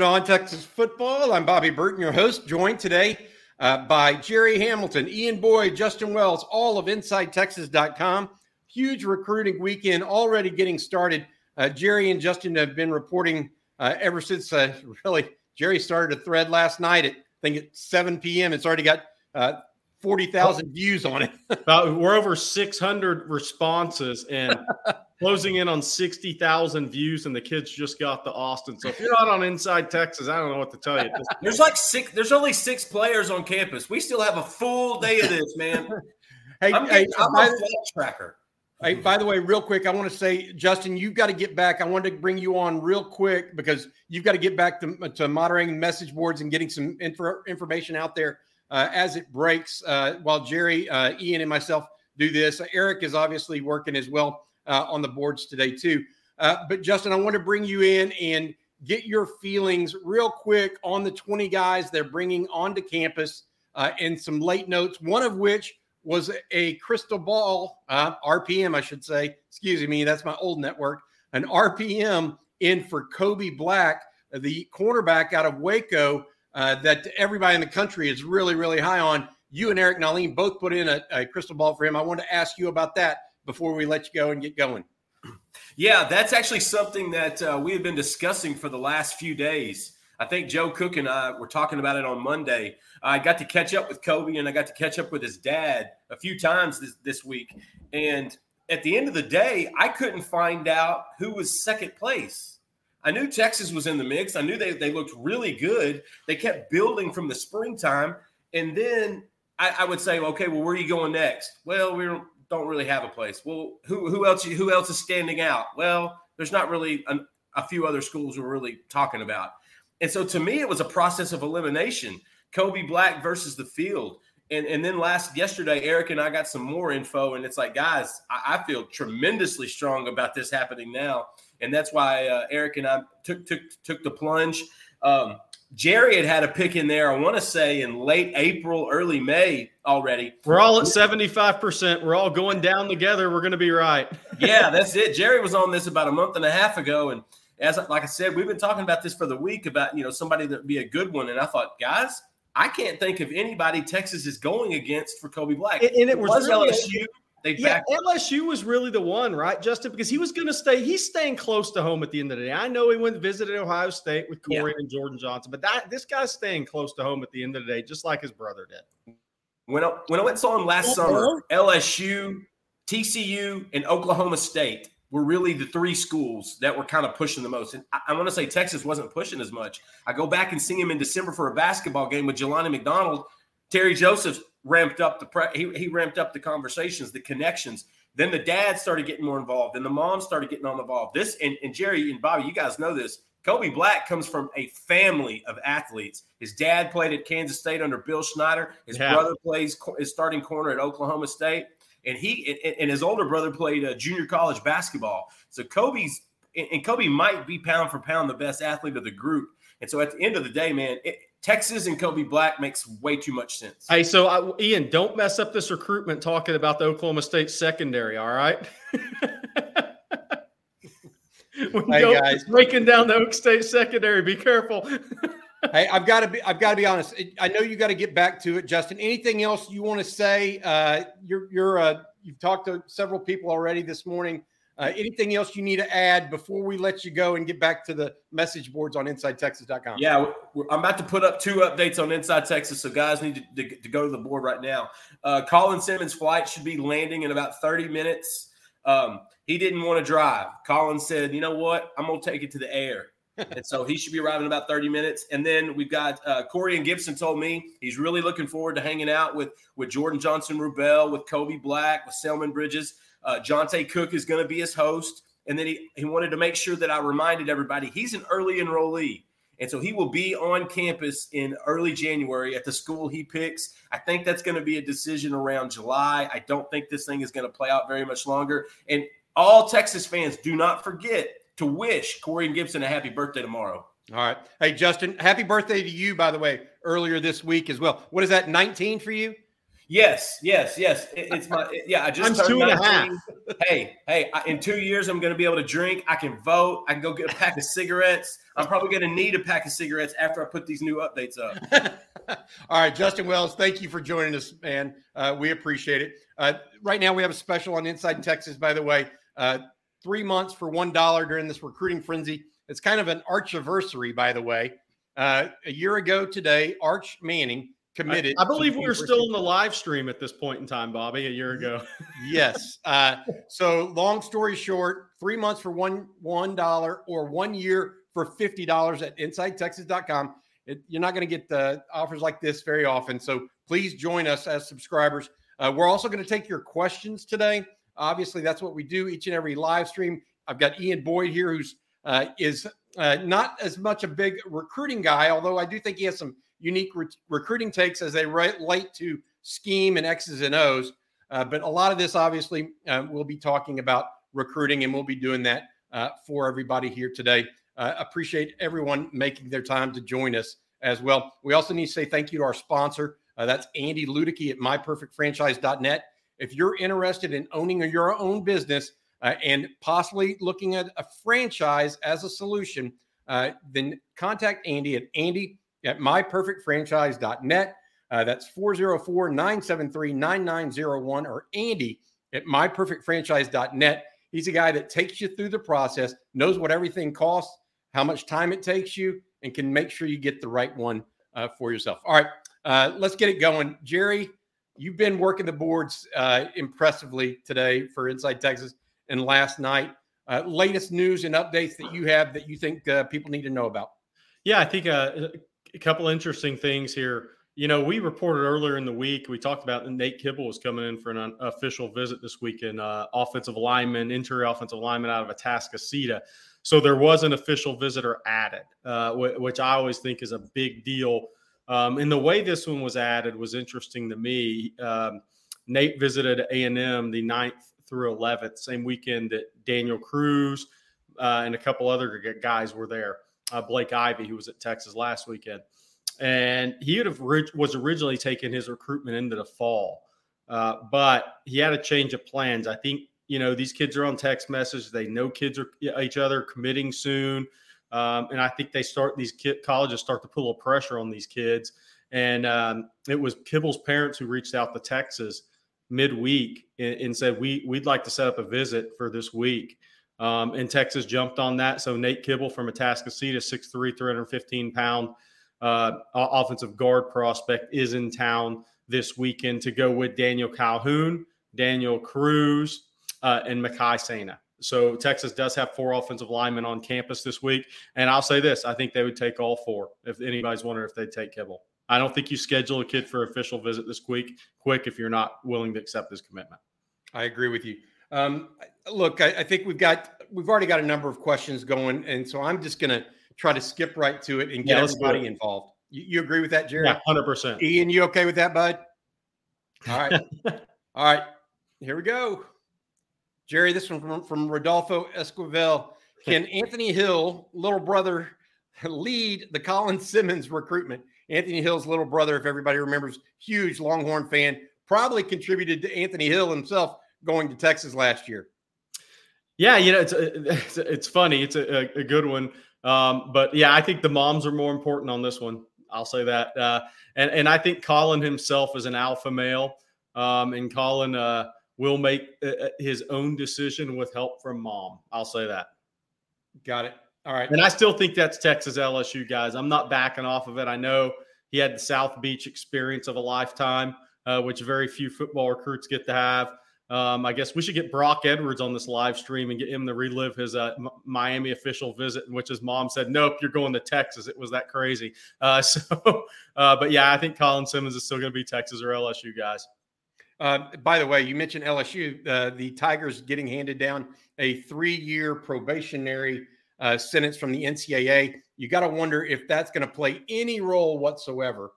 Welcome to On Texas Football. I'm Bobby Burton, your host, joined today by Jerry Hamilton, Ian Boyd, Justin Wells, all of InsideTexas.com. Huge recruiting weekend already getting started. Jerry and Justin have been reporting ever since, Jerry started a thread last night at, I think, at 7 p.m. It's already got 40,000 views on it. We're over 600 responses and closing in on 60,000 views, and the kids just got to Austin. So if you're not on Inside Texas, I don't know what to tell you. There's like six. There's only six players on campus. We still have a full day of this, man. I'm a flat tracker. Hey, by the way, real quick, I want to say, Justin, you've got to get back. I wanted to bring you on real quick because you've got to get back to moderating message boards and getting some information out there as it breaks while Jerry, Ian, and myself do this. Eric is obviously working as well on the boards today too. But Justin, I want to bring you in and get your feelings real quick on the 20 guys they're bringing onto campus and some late notes, one of which was a crystal ball, RPM, I should say. Excuse me, that's my old network. An RPM in for Kobe Black, the cornerback out of Waco that everybody in the country is really, really high on. You and Eric Nalin both put in a crystal ball for him. I wanted to ask you about that before we let you go and get going. Yeah, that's actually something that we have been discussing for the last few days. I think Joe Cook and I were talking about it on Monday. I got to catch up with Kobe and I got to catch up with his dad a few times this week. And at the end of the day, I couldn't find out who was second place. I knew Texas was in the mix. I knew they looked really good. They kept building from the springtime. And then I would say, okay, well, where are you going next? Well, we don't really have a place. Well, who else is standing out? Well, there's not really a few other schools we're really talking about. And so to me, it was a process of elimination, Kobe Black versus the field. And then yesterday, Eric and I got some more info, and it's like, guys, I feel tremendously strong about this happening now. And that's why Eric and I took the plunge. Jerry had a pick in there, I want to say, in late April, early May already. We're all at 75%. We're all going down together. We're going to be right. Yeah, that's it. Jerry was on this about a month and a half ago, and like I said, we've been talking about this for the week about, somebody that would be a good one. And I thought, guys, I can't think of anybody Texas is going against for Kobe Black. And it was really LSU. LSU was really the one, right, Justin? Because he was going to stay. He's staying close to home at the end of the day. I know he went and visited Ohio State with Corey and Jordan Johnson, but this guy's staying close to home at the end of the day, just like his brother did. When I went and saw him last summer, LSU, TCU, and Oklahoma State were really the three schools that were kind of pushing the most. And I want to say Texas wasn't pushing as much. I go back and see him in December for a basketball game with Jelani McDonald. Terry Josephs ramped up he ramped up the conversations, the connections. Then the dad started getting more involved, and the mom started getting involved. This and Jerry and Bobby, you guys know this. Kobe Black comes from a family of athletes. His dad played at Kansas State under Bill Schneider. His brother plays his starting corner at Oklahoma State. And his older brother played junior college basketball. So Kobe might be pound for pound the best athlete of the group. And so at the end of the day, man, Texas and Kobe Black makes way too much sense. Hey, so Ian, don't mess up this recruitment talking about the Oklahoma State secondary. All right. Guys, breaking down the Oak State secondary. Be careful. Hey, I've got to be honest. I know you got to get back to it, Justin. Anything else you want to say? You've talked to several people already this morning. Anything else you need to add before we let you go and get back to the message boards on InsideTexas.com? Yeah, I'm about to put up two updates on Inside Texas, so guys need to go to the board right now. Colin Simmons' flight should be landing in about 30 minutes. He didn't want to drive. Colin said, "You know what? I'm gonna take it to the air." And so he should be arriving in about 30 minutes. And then we've got Corey and Gibson told me he's really looking forward to hanging out with Jordan Johnson-Rubel, with Kobe Black, with Selman Bridges. Johntay Cook is going to be his host. And then he wanted to make sure that I reminded everybody he's an early enrollee. And so he will be on campus in early January at the school he picks. I think that's going to be a decision around July. I don't think this thing is going to play out very much longer. And all Texas fans, do not forget to wish Corey and Gibson a happy birthday tomorrow. All right. Hey, Justin, happy birthday to you, by the way, earlier this week as well. What is that, 19 for you? Yes. It's my. I just turned 19. Hey. In 2 years, I'm going to be able to drink. I can vote. I can go get a pack of cigarettes. I'm probably going to need a pack of cigarettes after I put these new updates up. All right, Justin Wells, thank you for joining us, man. We appreciate it. Right now, we have a special on Inside Texas. By the way, 3 months for $1 during this recruiting frenzy. It's kind of an Archiversary, by the way. A year ago today, Arch Manning committed. I believe we were still in the live stream at this point in time, Bobby, a year ago. Yes. So long story short, 3 months for $1 or 1 year for $50 at InsideTexas.com. You're not going to get the offers like this very often. So please join us as subscribers. We're also going to take your questions today. Obviously, that's what we do each and every live stream. I've got Ian Boyd here, who's not as much a big recruiting guy, although I do think he has some unique recruiting takes as they relate to scheme and X's and O's. But a lot of this, obviously, we'll be talking about recruiting, and we'll be doing that for everybody here today. Appreciate everyone making their time to join us as well. We also need to say thank you to our sponsor. That's Andy Ludeke at MyPerfectFranchise.net. If you're interested in owning your own business and possibly looking at a franchise as a solution, then contact Andy at andy@myperfectfranchise.net. That's 404-973-9901 or Andy at myperfectfranchise.net. He's a guy that takes you through the process, knows what everything costs, how much time it takes you, and can make sure you get the right one for yourself. All right, let's get it going. Jerry, you've been working the boards impressively today for Inside Texas and last night. Latest news and updates that you have that you think people need to know about. Yeah, I think a couple interesting things here. You know, we reported earlier in the week, we talked about Nate Kibble was coming in for an official visit this weekend, interior offensive lineman out of Atascacita. So there was an official visitor added, which I always think is a big deal. And the way this one was added was interesting to me. Nate visited A&M the 9th through 11th, same weekend that Daniel Cruz and a couple other guys were there. Blake Ivey, who was at Texas last weekend. And he was originally taking his recruitment into the fall, but he had a change of plans. I think, you know, these kids are on text message. They know kids are each other committing soon. And I think colleges start to pull a pressure on these kids. And it was Kibble's parents who reached out to Texas midweek and said, we'd like to set up a visit for this week. And Texas jumped on that. So Nate Kibble from Atascacita, 6'3", 315-pound offensive guard prospect, is in town this weekend to go with Daniel Calhoun, Daniel Cruz, and Makai Sena. So Texas does have 4 offensive linemen on campus this week. And I'll say this, I think they would take all 4 if anybody's wondering if they'd take Kibble. I don't think you schedule a kid for official visit this week quick if you're not willing to accept this commitment. I agree with you. Look, I think we've already got a number of questions going, and so I'm just going to try to skip right to it and get everybody involved. You agree with that, Jerry? Yeah, 100%. Ian, you okay with that, bud? All right. All right. Here we go. Jerry, this one from Rodolfo Esquivel. Can Anthony Hill, little brother, lead the Colin Simmons recruitment? Anthony Hill's little brother, if everybody remembers, huge Longhorn fan, probably contributed to Anthony Hill himself going to Texas last year. Yeah, you know, it's funny. It's a good one. But yeah, I think the moms are more important on this one. I'll say that. And I think Colin himself is an alpha male. And Colin will make his own decision with help from mom. I'll say that. Got it. All right. And I still think that's Texas LSU, guys. I'm not backing off of it. I know he had the South Beach experience of a lifetime, which very few football recruits get to have. I guess we should get Brock Edwards on this live stream and get him to relive his Miami official visit, in which his mom said, nope, you're going to Texas. It was that crazy. But yeah, I think Colin Simmons is still going to be Texas or LSU, guys. By the way, you mentioned LSU. The Tigers getting handed down a 3-year probationary sentence from the NCAA. You got to wonder if that's going to play any role whatsoever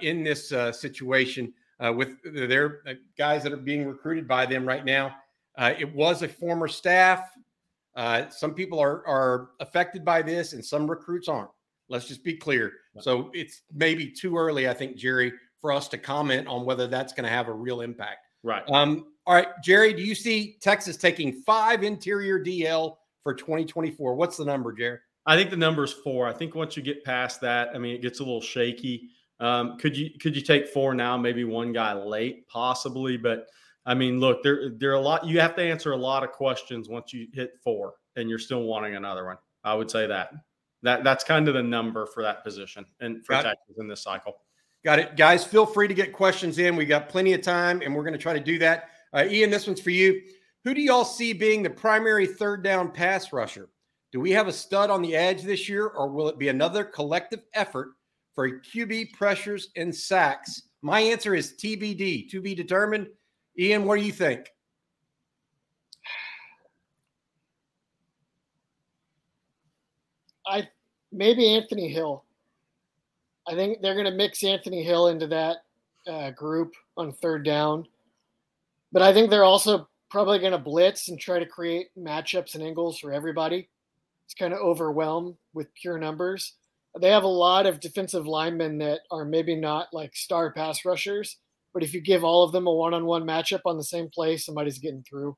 in this situation. With their guys that are being recruited by them right now. It was a former staff. Some people are affected by this, and some recruits aren't. Let's just be clear. So it's maybe too early, I think, Jerry, for us to comment on whether that's going to have a real impact. Right. All right, Jerry, do you see Texas taking 5 interior DL for 2024? What's the number, Jerry? I think the number is 4. I think once you get past that, I mean, it gets a little shaky. Could you take 4 now, maybe one guy late, possibly? But I mean, look, there are a lot. You have to answer a lot of questions once you hit 4, and you're still wanting another one. I would say that's kind of the number for that position and for Texas in this cycle. Got it, guys. Feel free to get questions in. We got plenty of time, and we're going to try to do that. Ian, this one's for you. Who do y'all see being the primary third down pass rusher? Do we have a stud on the edge this year, or will it be another collective effort for QB pressures and sacks? My answer is TBD, to be determined. Ian, what do you think? Maybe Anthony Hill. I think they're going to mix Anthony Hill into that group on third down. But I think they're also probably going to blitz and try to create matchups and angles for everybody. It's kind of overwhelmed with pure numbers. They have a lot of defensive linemen that are maybe not like star pass rushers, but if you give all of them a one-on-one matchup on the same play, somebody's getting through.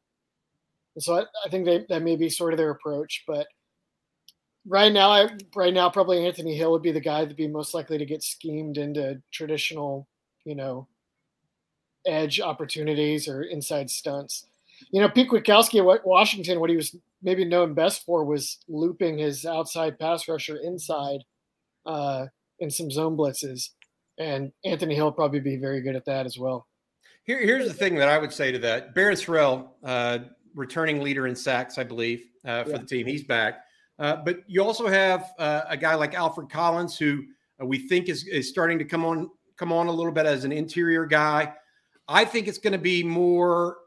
And so I think that may be sort of their approach. But right now, probably Anthony Hill would be the guy that'd be most likely to get schemed into traditional, edge opportunities or inside stunts. Pete Kwiatkowski at Washington, what he was maybe known best for was looping his outside pass rusher inside in some zone blitzes. And Anthony Hill probably be very good at that as well. Here's the thing that I would say to that. Baron Sorrell, returning leader in sacks, I believe, for the team. He's back. But you also have a guy like Alfred Collins, who we think is starting to come on a little bit as an interior guy. I think it's going to be more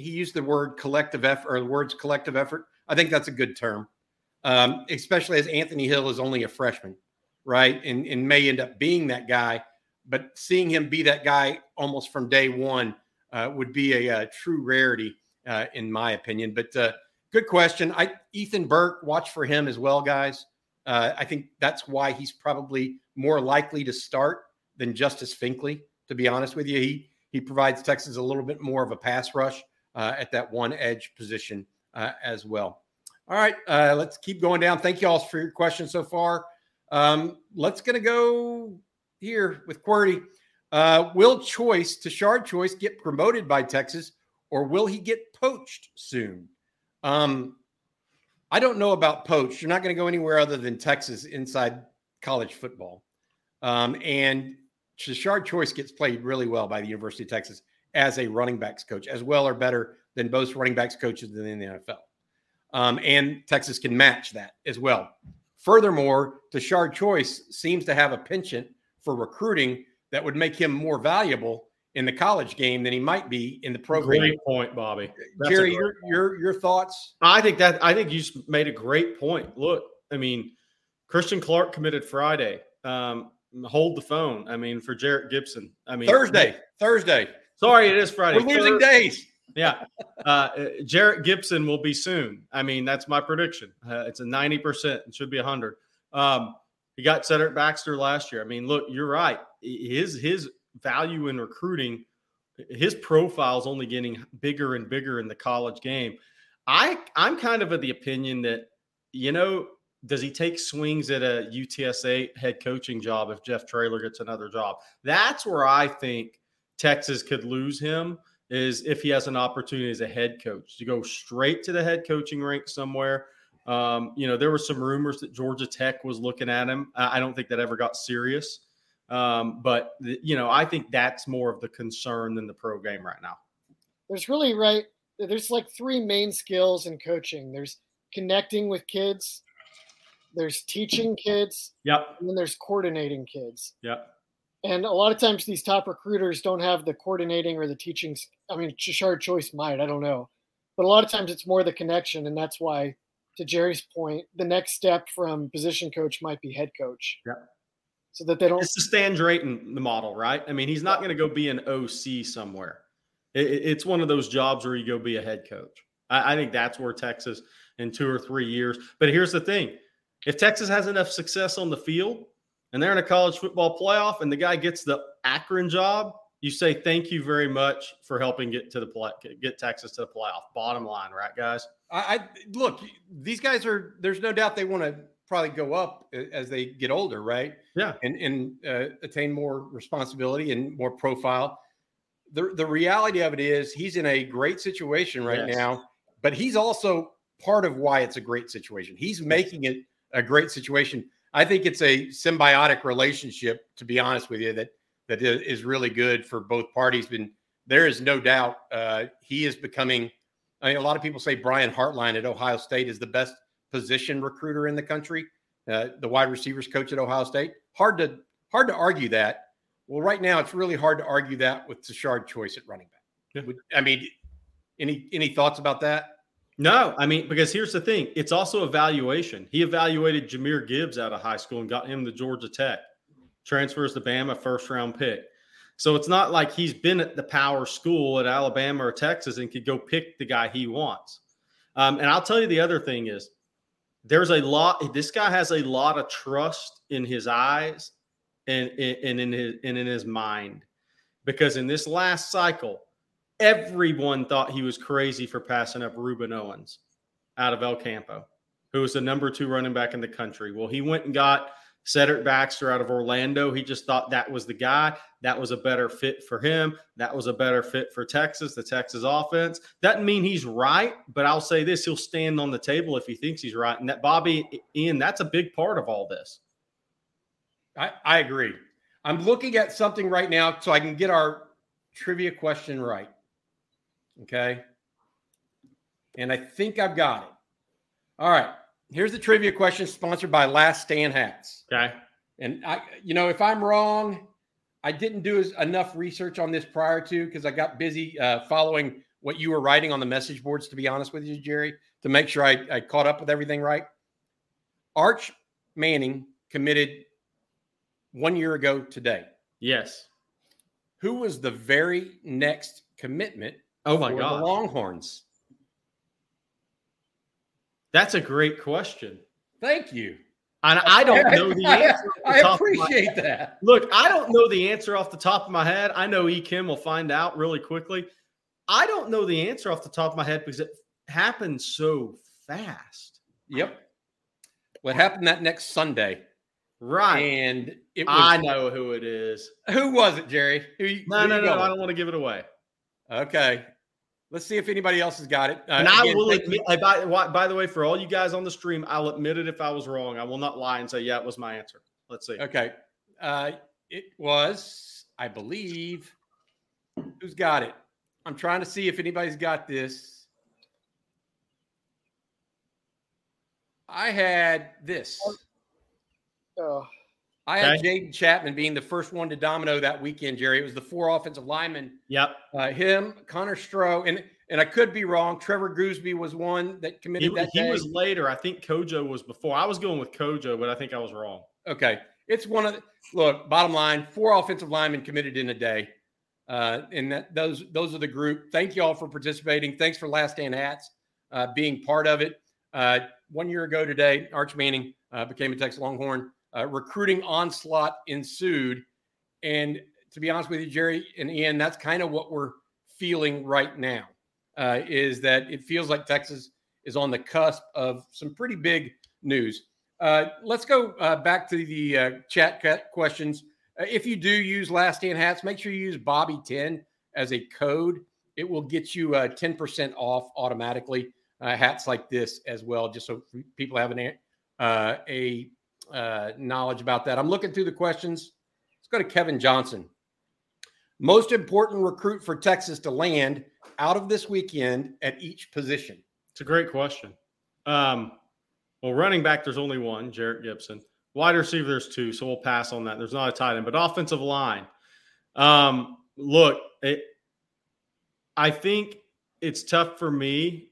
he used the word collective effort, or the words collective effort. I think that's a good term, especially as Anthony Hill is only a freshman, right, and may end up being that guy. But seeing him be that guy almost from day one would be a true rarity, in my opinion. But good question. Ethan Burke, watch for him as well, guys. I think that's why he's probably more likely to start than Justice Finkley, to be honest with you. He provides Texas a little bit more of a pass rush at that one edge position as well. All right, let's keep going down. Thank you all for your questions so far. Let's going to go here with QWERTY. Will Tashard Choice get promoted by Texas, or will he get poached soon? I don't know about poached. You're not going to go anywhere other than Texas inside college football. And Tashard Choice gets played really well by the University of Texas as a running backs coach, as well or better than most running backs coaches in the NFL. And Texas can match that as well. Furthermore, Tashard Choice seems to have a penchant for recruiting that would make him more valuable in the college game than he might be in the pro game. Great point, Bobby. Jerry, your thoughts? I think you just made a great point. Look, I mean, Christian Clark committed Friday. Hold the phone. I mean, for Jarrett Gibson. I mean, Thursday. Sorry, it is Friday. We're losing days. Yeah. Jarrett Gibson will be soon. I mean, that's my prediction. It's a 90%. It should be 100. He got Cedric Baxter last year. I mean, look, you're right. His value in recruiting, his profile is only getting bigger and bigger in the college game. I'm kind of the opinion that, does he take swings at a UTSA head coaching job if Jeff Traylor gets another job? That's where I think Texas could lose him, is if he has an opportunity as a head coach to go straight to the head coaching rank somewhere. There were some rumors that Georgia Tech was looking at him. I don't think that ever got serious. I think that's more of the concern than the pro game right now. There's like 3 main skills in coaching. There's connecting with kids. There's teaching kids. Yep. And then there's coordinating kids. Yep. And a lot of times these top recruiters don't have the coordinating or the teaching. I mean, Tashard Choice might, I don't know. But a lot of times it's more the connection. And that's why, to Jerry's point, the next step from position coach might be head coach. Yep. So that they don't. It's the Stan Drayton model, right? I mean, he's not going to go be an OC somewhere. It's one of those jobs where you go be a head coach. I think that's where Texas in 2 or 3 years. But here's the thing. If Texas has enough success on the field, and they're in a college football playoff and the guy gets the Akron job, you say thank you very much for helping get Texas to the playoff. Bottom line, right, guys? I look, these guys are – there's no doubt they want to probably go up as they get older, right? Yeah. And attain more responsibility and more profile. The reality of it is he's in a great situation right now, but he's also part of why it's a great situation. He's making it a great situation. I think it's a symbiotic relationship, to be honest with you, that is really good for both parties. And there is no doubt he is becoming – I mean, a lot of people say Brian Hartline at Ohio State is the best position recruiter in the country, the wide receivers coach at Ohio State. Hard to argue that. Well, right now it's really hard to argue that with Tashard Choice at running back. Yeah. I mean, any thoughts about that? No, I mean, because here's the thing. It's also evaluation. He evaluated Jahmyr Gibbs out of high school and got him to Georgia Tech. Transfers to Bama, first-round pick. So it's not like he's been at the power school at Alabama or Texas and could go pick the guy he wants. And I'll tell you the other thing is there's a lot – this guy has a lot of trust in his eyes and in his mind, because in this last cycle – everyone thought he was crazy for passing up Reuben Owens out of El Campo, who was the number 2 running back in the country. Well, he went and got Cedric Baxter out of Orlando. He just thought that was the guy. That was a better fit for him. That was a better fit for Texas, the Texas offense. Doesn't mean he's right, but I'll say this. He'll stand on the table if he thinks he's right. And that, Bobby, Ian, that's a big part of all this. I agree. I'm looking at something right now so I can get our trivia question right. Okay. And I think I've got it. All right. Here's the trivia question sponsored by Last Stand Hats. Okay. And I, you know, if I'm wrong, I didn't do enough research on this prior to, because I got busy following what you were writing on the message boards, to be honest with you, Jerry, to make sure I caught up with everything right. Arch Manning committed 1 year ago today. Yes. Who was the very next commitment? Oh, my God. The Longhorns. That's a great question. Thank you. And I don't know the answer. I appreciate that. Look, I don't know the answer off the top of my head. I know E. Kim will find out really quickly. I don't know the answer off the top of my head because it happened so fast. Yep. What happened that next Sunday? Right. And it was, I know who it is. Who was it, Jerry? No. I don't want to give it away. Okay. Let's see if anybody else has got it. And again, I will admit, by the way, for all you guys on the stream, I'll admit it if I was wrong. I will not lie and say, yeah, it was my answer. Let's see. Okay. It was, I believe, who's got it? I'm trying to see if anybody's got this. I had this. Oh. I had Jaden Chapman being the first one to domino that weekend, Jerry. It was the 4 offensive linemen. Yep. Him, Connor Stroh, and I could be wrong. Trevor Gooseby was one that committed that day. He was later. I think Kojo was before. I was going with Kojo, but I think I was wrong. Okay. It's one of – look, bottom line, 4 offensive linemen committed in a day. And those are the group. Thank you all for participating. Thanks for Last Stand Hats being part of it. 1 year ago today, Arch Manning became a Texas Longhorn. Recruiting onslaught ensued, and to be honest with you, Jerry and Ian, that's kind of what we're feeling right now, is that it feels like Texas is on the cusp of some pretty big news. Let's go back to the chat questions. If you do use Last Stand Hats, make sure you use Bobby10 as a code. It will get you 10% off automatically, hats like this as well, just so people have a knowledge about that. I'm looking through the questions. Let's go to Kevin Johnson. Most important recruit for Texas to land out of this weekend at each position. It's a great question. Well, running back, there's only one, Jarrett Gibson. Wide receiver, there's 2, so we'll pass on that. There's not a tight end, but offensive line. Look, I think it's tough for me.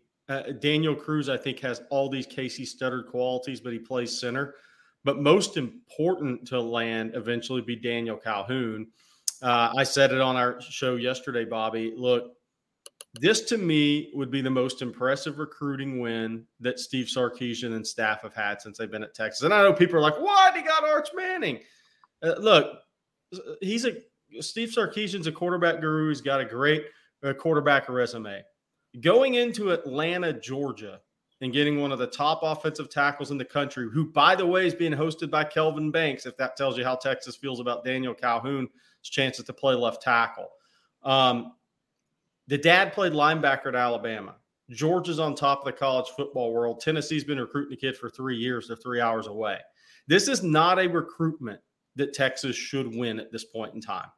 Daniel Cruz, I think, has all these Casey Studdard qualities, but he plays center. But most important to land eventually be Daniel Calhoun. I said it on our show yesterday, Bobby. Look, this to me would be the most impressive recruiting win that Steve Sarkisian and staff have had since they've been at Texas. And I know people are like, what? He got Arch Manning. Look, Steve Sarkisian's a quarterback guru. He's got a great quarterback resume. Going into Atlanta, Georgia, and getting one of the top offensive tackles in the country, who, by the way, is being hosted by Kelvin Banks, if that tells you how Texas feels about Daniel Calhoun's chances to play left tackle. The dad played linebacker at Alabama. Georgia's on top of the college football world. Tennessee's been recruiting a kid for 3 years. They're 3 hours away. This is not a recruitment that Texas should win at this point in time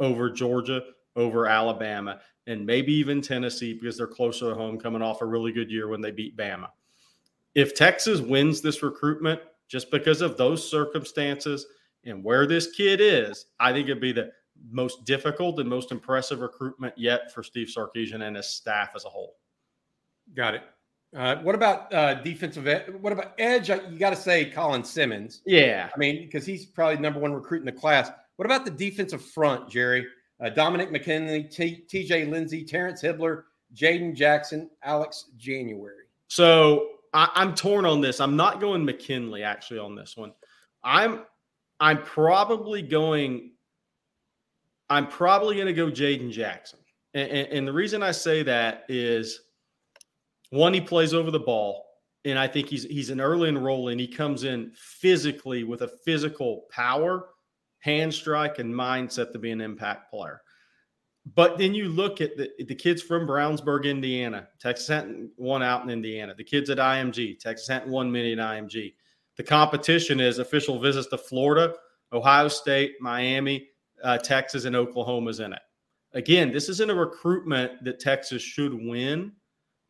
over Georgia, over Alabama, and maybe even Tennessee, because they're closer to home coming off a really good year when they beat Bama. If Texas wins this recruitment just because of those circumstances and where this kid is, I think it'd be the most difficult and most impressive recruitment yet for Steve Sarkisian and his staff as a whole. Got it. What about defensive edge? What about edge? You got to say Colin Simmons. Yeah. I mean, because he's probably number one recruit in the class. What about the defensive front, Jerry? Dominic McKinley, TJ Lindsey, Terrence Hibbler, Jaden Jackson, Alex January. So I'm torn on this. I'm not going McKinley, actually, on this one. I'm probably going to go Jaden Jackson. And the reason I say that is, one, he plays over the ball, and I think he's an early enrollee, and he comes in physically with a physical power, hand strike, and mindset to be an impact player. But then you look at the kids from Brownsburg, Indiana. Texas hadn't won out in Indiana. The kids at IMG. Texas hadn't won many at IMG. The competition is official visits to Florida, Ohio State, Miami, Texas, and Oklahoma's in it. Again, this isn't a recruitment that Texas should win.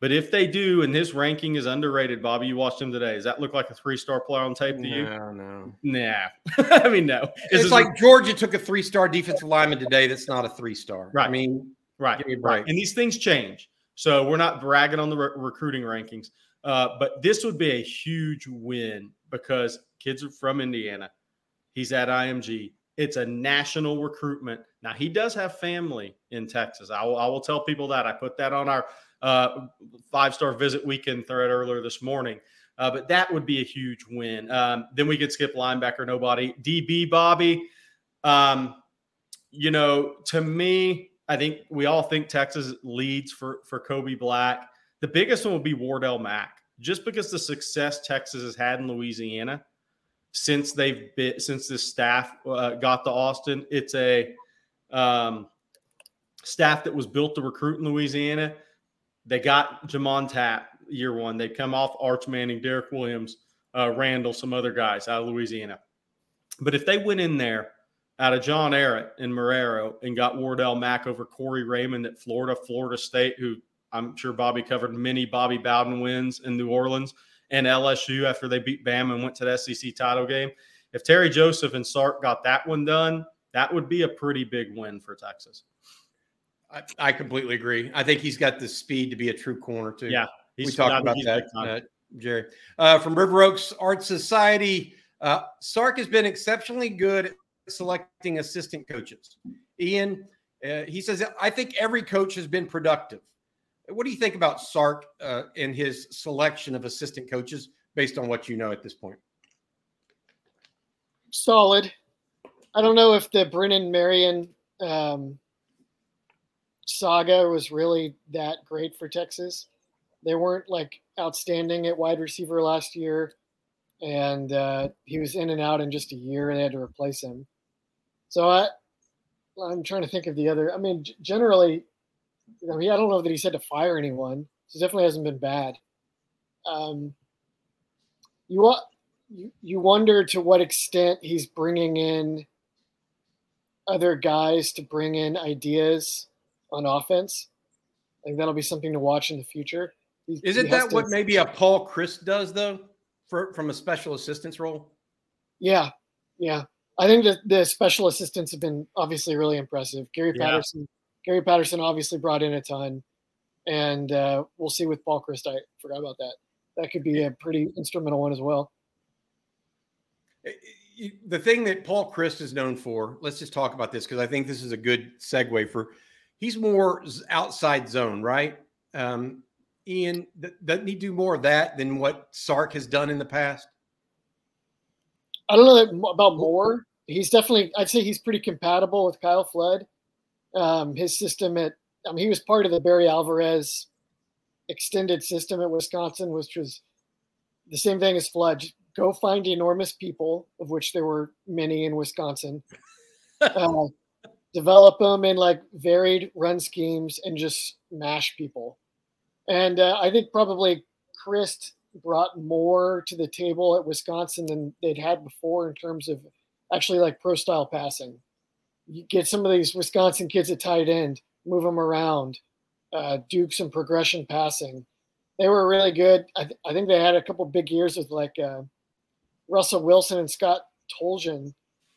But if they do, and his ranking is underrated, Bobby, you watched him today. Does that look like a three-star player on tape to you? No. Nah. I mean, no. It's like Georgia took a three-star defensive lineman today that's not a three-star. Right. I mean, right. Give me a break. And these things change. So we're not bragging on the recruiting rankings. But this would be a huge win because kids are from Indiana. He's at IMG. It's a national recruitment. Now, he does have family in Texas. I will tell people that. I put that on our – five-star visit weekend thread earlier this morning. But that would be a huge win. Then we could skip linebacker, nobody. DB, Bobby, to me, I think we all think Texas leads for Kobe Black. The biggest one would be Wardell Mack, just because the success Texas has had in Louisiana since this staff got to Austin. It's a staff that was built to recruit in Louisiana. They got Jamon Tapp year one. They come off Arch Manning, Derek Williams, Randall, some other guys out of Louisiana. But if they went in there out of John Arrett and Marrero and got Wardell Mack over Corey Raymond at Florida State, who I'm sure Bobby covered many Bobby Bowden wins in New Orleans, and LSU after they beat Bama and went to the SEC title game. If Terry Joseph and Sark got that one done, that would be a pretty big win for Texas. I completely agree. I think he's got the speed to be a true corner, too. Yeah. We talked about that, Jerry. From River Oaks Art Society, Sark has been exceptionally good at selecting assistant coaches. Ian, he says, I think every coach has been productive. What do you think about Sark and his selection of assistant coaches based on what you know at this point? Solid. I don't know if the Brennan Marion saga was really that great for Texas. They weren't like outstanding at wide receiver last year, and he was in and out in just a year, and they had to replace him. So I'm trying to think of the other. I mean, generally, I don't know that he's had to fire anyone. So it definitely hasn't been bad. You wonder to what extent he's bringing in other guys to bring in ideas on offense. I think that'll be something to watch in the future. Isn't that what maybe a Paul Chryst does, though, from a special assistants role? Yeah. I think that the special assistants have been obviously really impressive. Gary Patterson obviously brought in a ton, and we'll see with Paul Chryst. I forgot about that. That could be a pretty instrumental one as well. The thing that Paul Chryst is known for, let's just talk about this because I think this is a good segue for – he's more outside zone, right? Ian, doesn't he do more of that than what Sark has done in the past? I don't know about more, he's definitely, I'd say he's pretty compatible with Kyle Flood. His system at, I mean, he was part of the Barry Alvarez extended system at Wisconsin, which was the same thing as Flood. Go find enormous people, of which there were many in Wisconsin, develop them in like varied run schemes and just mash people. And I think probably Crist brought more to the table at Wisconsin than they'd had before in terms of actually like pro style passing. You get some of these Wisconsin kids at tight end, move them around, do some progression passing. They were really good. I think they had a couple big years with like Russell Wilson and Scott Toljan.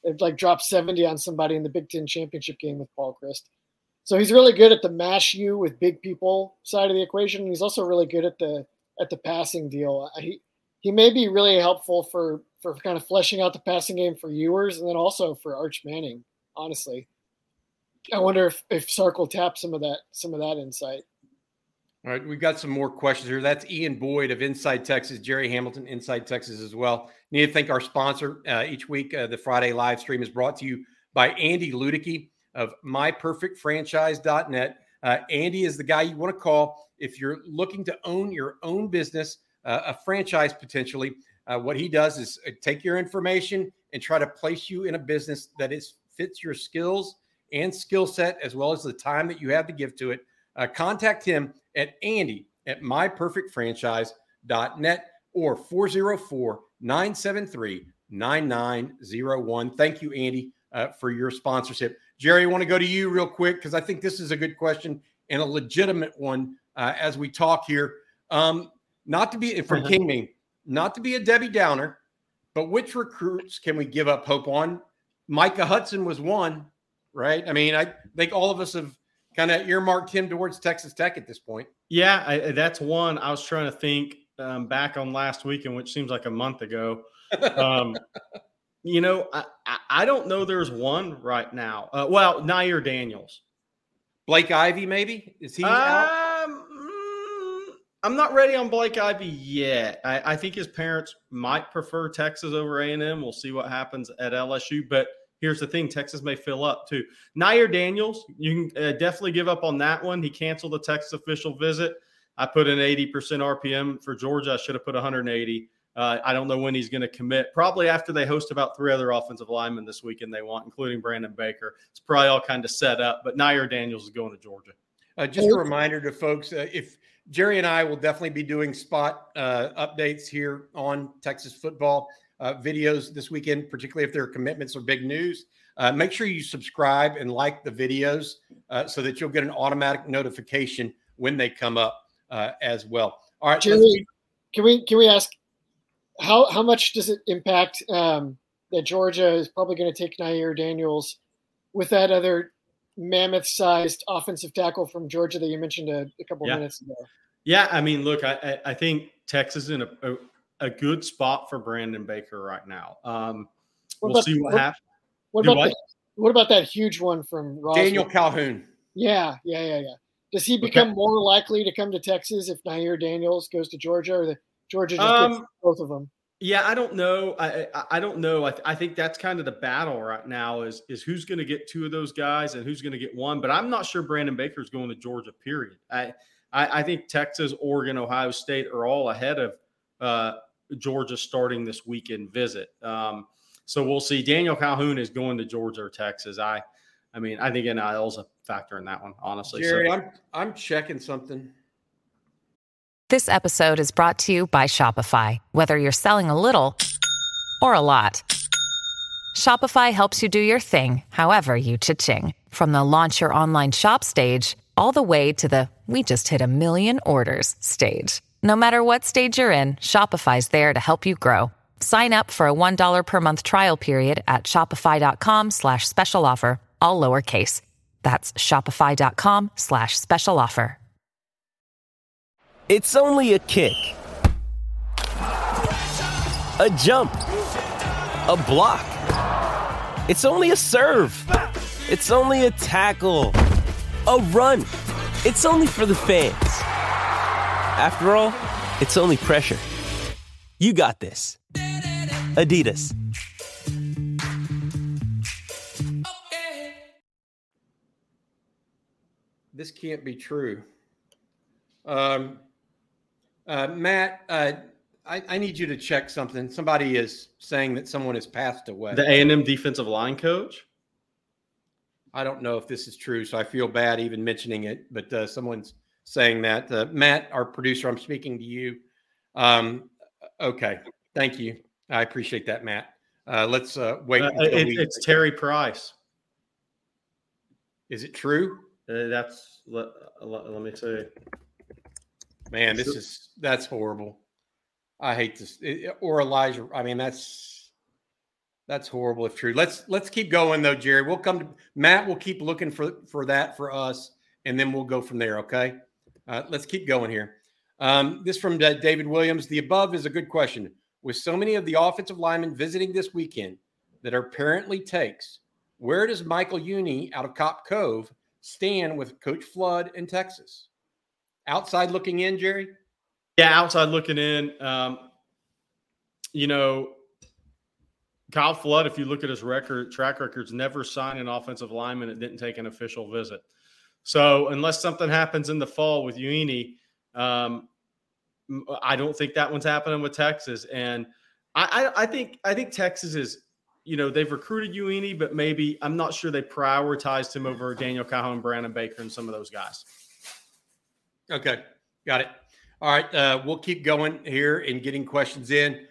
They've like dropped 70 on somebody in the Big Ten championship game with Paul Crist. So he's really good at the mash you with big people side of the equation. And he's also really good at the passing deal. He may be really helpful for kind of fleshing out the passing game for Ewers and then also for Arch Manning. Honestly, I wonder if Sark will tap some of that insight. All right, we've got some more questions here. That's Ian Boyd of Inside Texas, Jerry Hamilton, Inside Texas as well. Need to thank our sponsor each week. The Friday live stream is brought to you by Andy Ludeke of MyPerfectFranchise.net. Andy is the guy you want to call if you're looking to own your own business, a franchise potentially. What he does is take your information and try to place you in a business that is fits your skills and skill set as well as the time that you have to give to it. Contact him at Andy at myperfectfranchise.net or 404-973-9901. Thank you, Andy, for your sponsorship. Jerry, I want to go to you real quick because I think this is a good question and a legitimate one as we talk here. Not to be a Debbie Downer, but which recruits can we give up hope on? Micah Hudson was one, right? I mean, I think all of us have kind of earmarked him towards Texas Tech at this point. Yeah, that's one. I was trying to think back on last weekend, which seems like a month ago. I don't know there's one right now. Well, Nyyer Daniels. Blake Ivey maybe? Is he out? I'm not ready on Blake Ivey yet. I think his parents might prefer Texas over A&M. We'll see what happens at LSU. But here's the thing. Texas may fill up too. Nyyer Daniels, you can definitely give up on that one. He canceled the Texas official visit. I put an 80% RPM for Georgia. I should have put 180. I don't know when he's going to commit. Probably after they host about three other offensive linemen this weekend they want, including Brandon Baker. It's probably all kind of set up. But Nyyer Daniels is going to Georgia. Just a reminder to folks, if – Jerry and I will definitely be doing spot updates here on Texas football videos this weekend, particularly if their commitments are big news. Make sure you subscribe and like the videos so that you'll get an automatic notification when they come up as well. All right, Jerry, can we ask how much does it impact that Georgia is probably going to take Nyyer Daniels with that other mammoth-sized offensive tackle from Georgia that you mentioned a couple minutes ago? Yeah, I mean, look, I think Texas is in a good spot for Brandon Baker right now. We'll see what happens. What about that huge one from Roswell? Daniel Calhoun? Yeah. Does he become more likely to come to Texas if Nyyer Daniels goes to Georgia, or the Georgia just gets both of them? Yeah, I don't know. I don't know. I think that's kind of the battle right now is who's going to get two of those guys and who's going to get one. But I'm not sure Brandon Baker's going to Georgia, period. I think Texas, Oregon, Ohio State are all ahead of Georgia starting this weekend visit. So we'll see. Daniel Calhoun is going to Georgia or Texas. I mean, I think NIL's a factor in that one, honestly. Jerry, so. I'm checking something. This episode is brought to you by Shopify. Whether you're selling a little or a lot, Shopify helps you do your thing, however you cha-ching. From the launch your online shop stage, all the way to the we just hit 1 million orders stage. No matter what stage you're in, Shopify's there to help you grow. Sign up for a $1 per month trial period at shopify.com/special offer, all lowercase. That's shopify.com/special offer. It's only a kick, a jump, a block, it's only a serve, it's only a tackle, a run, it's only for the fans. After all, it's only pressure. You got this. Adidas. This can't be true. Matt, I need you to check something. Somebody is saying that someone has passed away. The A&M defensive line coach? I don't know if this is true, so I feel bad even mentioning it, but someone's saying that. Matt, our producer, I'm speaking to you. Okay. Thank you. I appreciate that, Matt. Let's wait. It's Terry Price. Is it true? Let me see. Man, that's horrible. I hate this. Or Elijah. I mean, that's horrible if true. Let's keep going though, Jerry. We'll come to Matt. We'll keep looking for that for us, and then we'll go from there. Okay. Let's keep going here. This from David Williams. The above is a good question. With so many of the offensive linemen visiting this weekend that are apparently takes, where does Michael Uni out of Cop Cove stand with Coach Flood in Texas? Outside looking in, Jerry? Yeah, outside looking in. Kyle Flood, if you look at his track records, never signed an offensive lineman that didn't take an official visit. So unless something happens in the fall with Uni, I don't think that one's happening with Texas. And I think Texas is, they've recruited Ueni, but maybe I'm not sure they prioritized him over Daniel Calhoun, Brandon Baker, and some of those guys. Okay. Got it. All right. We'll keep going here and getting questions in.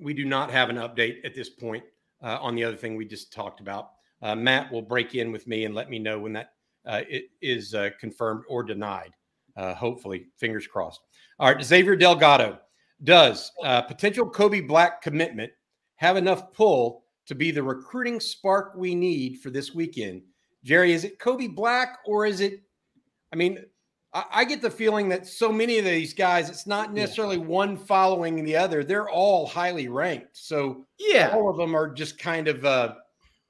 We do not have an update at this point on the other thing we just talked about. Matt will break in with me and let me know when that is confirmed or denied. Hopefully, fingers crossed. All right, Xavier Delgado. Does potential Kobe Black commitment have enough pull to be the recruiting spark we need for this weekend? Jerry, is it Kobe Black or is it – I mean, I get the feeling that so many of these guys, it's not necessarily one following the other. They're all highly ranked. So all of them are just kind of a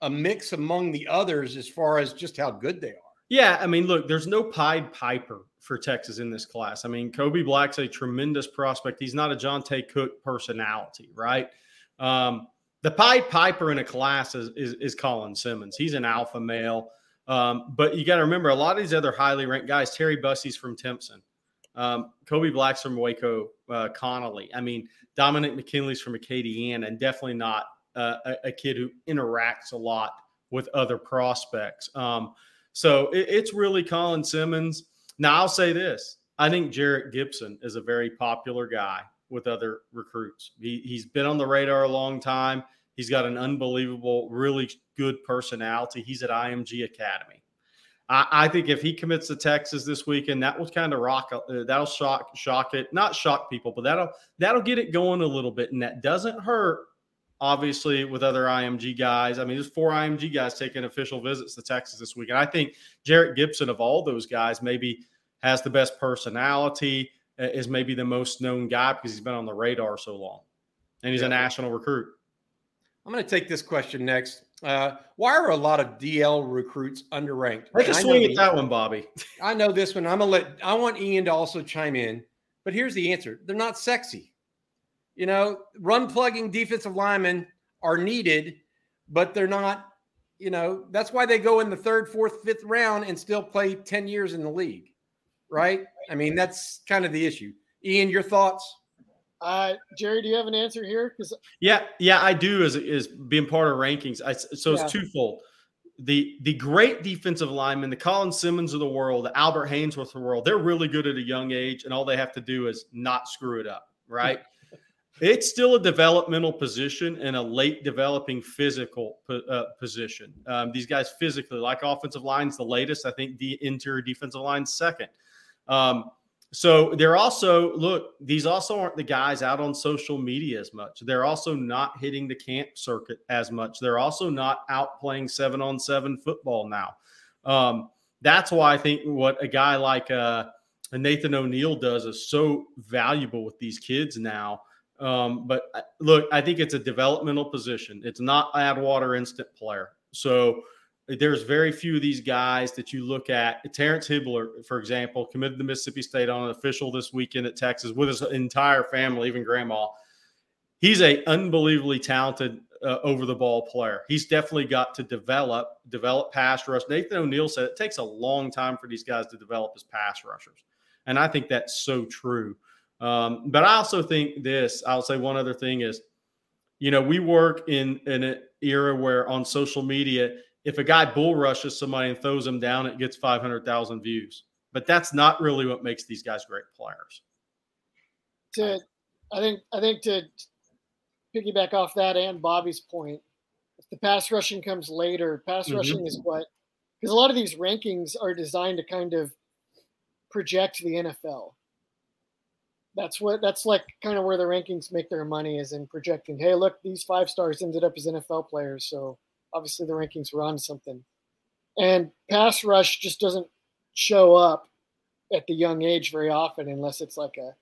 mix among the others as far as just how good they are. Yeah, I mean, look, there's no Pied Piper for Texas in this class. I mean, Kobe Black's a tremendous prospect. He's not a Johntay Cook personality, right? The Pied Piper in a class is Colin Simmons. He's an alpha male. But you got to remember, a lot of these other highly ranked guys, Terry Bussey's from Timpson. Kobe Black's from Waco, Connolly. I mean, Dominic McKinley's from Acadiana, and definitely not a kid who interacts a lot with other prospects. So it's really Colin Simmons. Now, I'll say this. I think Jarrett Gibson is a very popular guy with other recruits. He's been on the radar a long time. He's got an unbelievable, really good personality. He's at IMG Academy. I think if he commits to Texas this weekend, that will kind of that'll shock it. Not shock people, but that'll get it going a little bit. And that doesn't hurt, obviously, with other IMG guys. I mean, there's 4 IMG guys taking official visits to Texas this week. And I think Jarrett Gibson, of all those guys, maybe has the best personality, is maybe the most known guy because he's been on the radar so long. And he's a national recruit. I'm going to take this question next. Why are a lot of DL recruits underranked? Take a swing at that one, Bobby. I know this one. I want Ian to also chime in. But here's the answer. They're not sexy. Run-plugging defensive linemen are needed, but they're not, that's why they go in the third, fourth, fifth round and still play 10 years in the league, right? I mean, that's kind of the issue. Ian, your thoughts? Jerry, do you have an answer here? Yeah, I do as being part of rankings. It's twofold. The great defensive linemen, the Colin Simmons of the world, the Albert Hainsworth of the world, they're really good at a young age, and all they have to do is not screw it up, right? It's still a developmental position and a late developing physical position. These guys physically, like offensive line's the latest. I think the interior defensive line's second. So they're also, these also aren't the guys out on social media as much. They're also not hitting the camp circuit as much. They're also not out playing 7-on-7 football now. That's why I think what a guy like Nathan O'Neal does is so valuable with these kids now. But I think it's a developmental position. It's not Atwater instant player. So there's very few of these guys that you look at. Terrence Hibbler, for example, committed to Mississippi State on an official this weekend at Texas with his entire family, even grandma. He's an unbelievably talented over the ball player. He's definitely got to develop pass rush. Nathan O'Neal said it takes a long time for these guys to develop as pass rushers. And I think that's so true. But I also think this, I'll say one other thing is, you know, we work in an era where on social media, if a guy bull rushes somebody and throws them down, it gets 500,000 views. But that's not really what makes these guys great players. I think to piggyback off that and Bobby's point, if the pass rushing comes later, pass rushing is what – because a lot of these rankings are designed to kind of project the NFL. That's like kind of where the rankings make their money, is in projecting, hey, look, these five stars ended up as NFL players, so obviously the rankings were on something. And pass rush just doesn't show up at the young age very often unless it's like a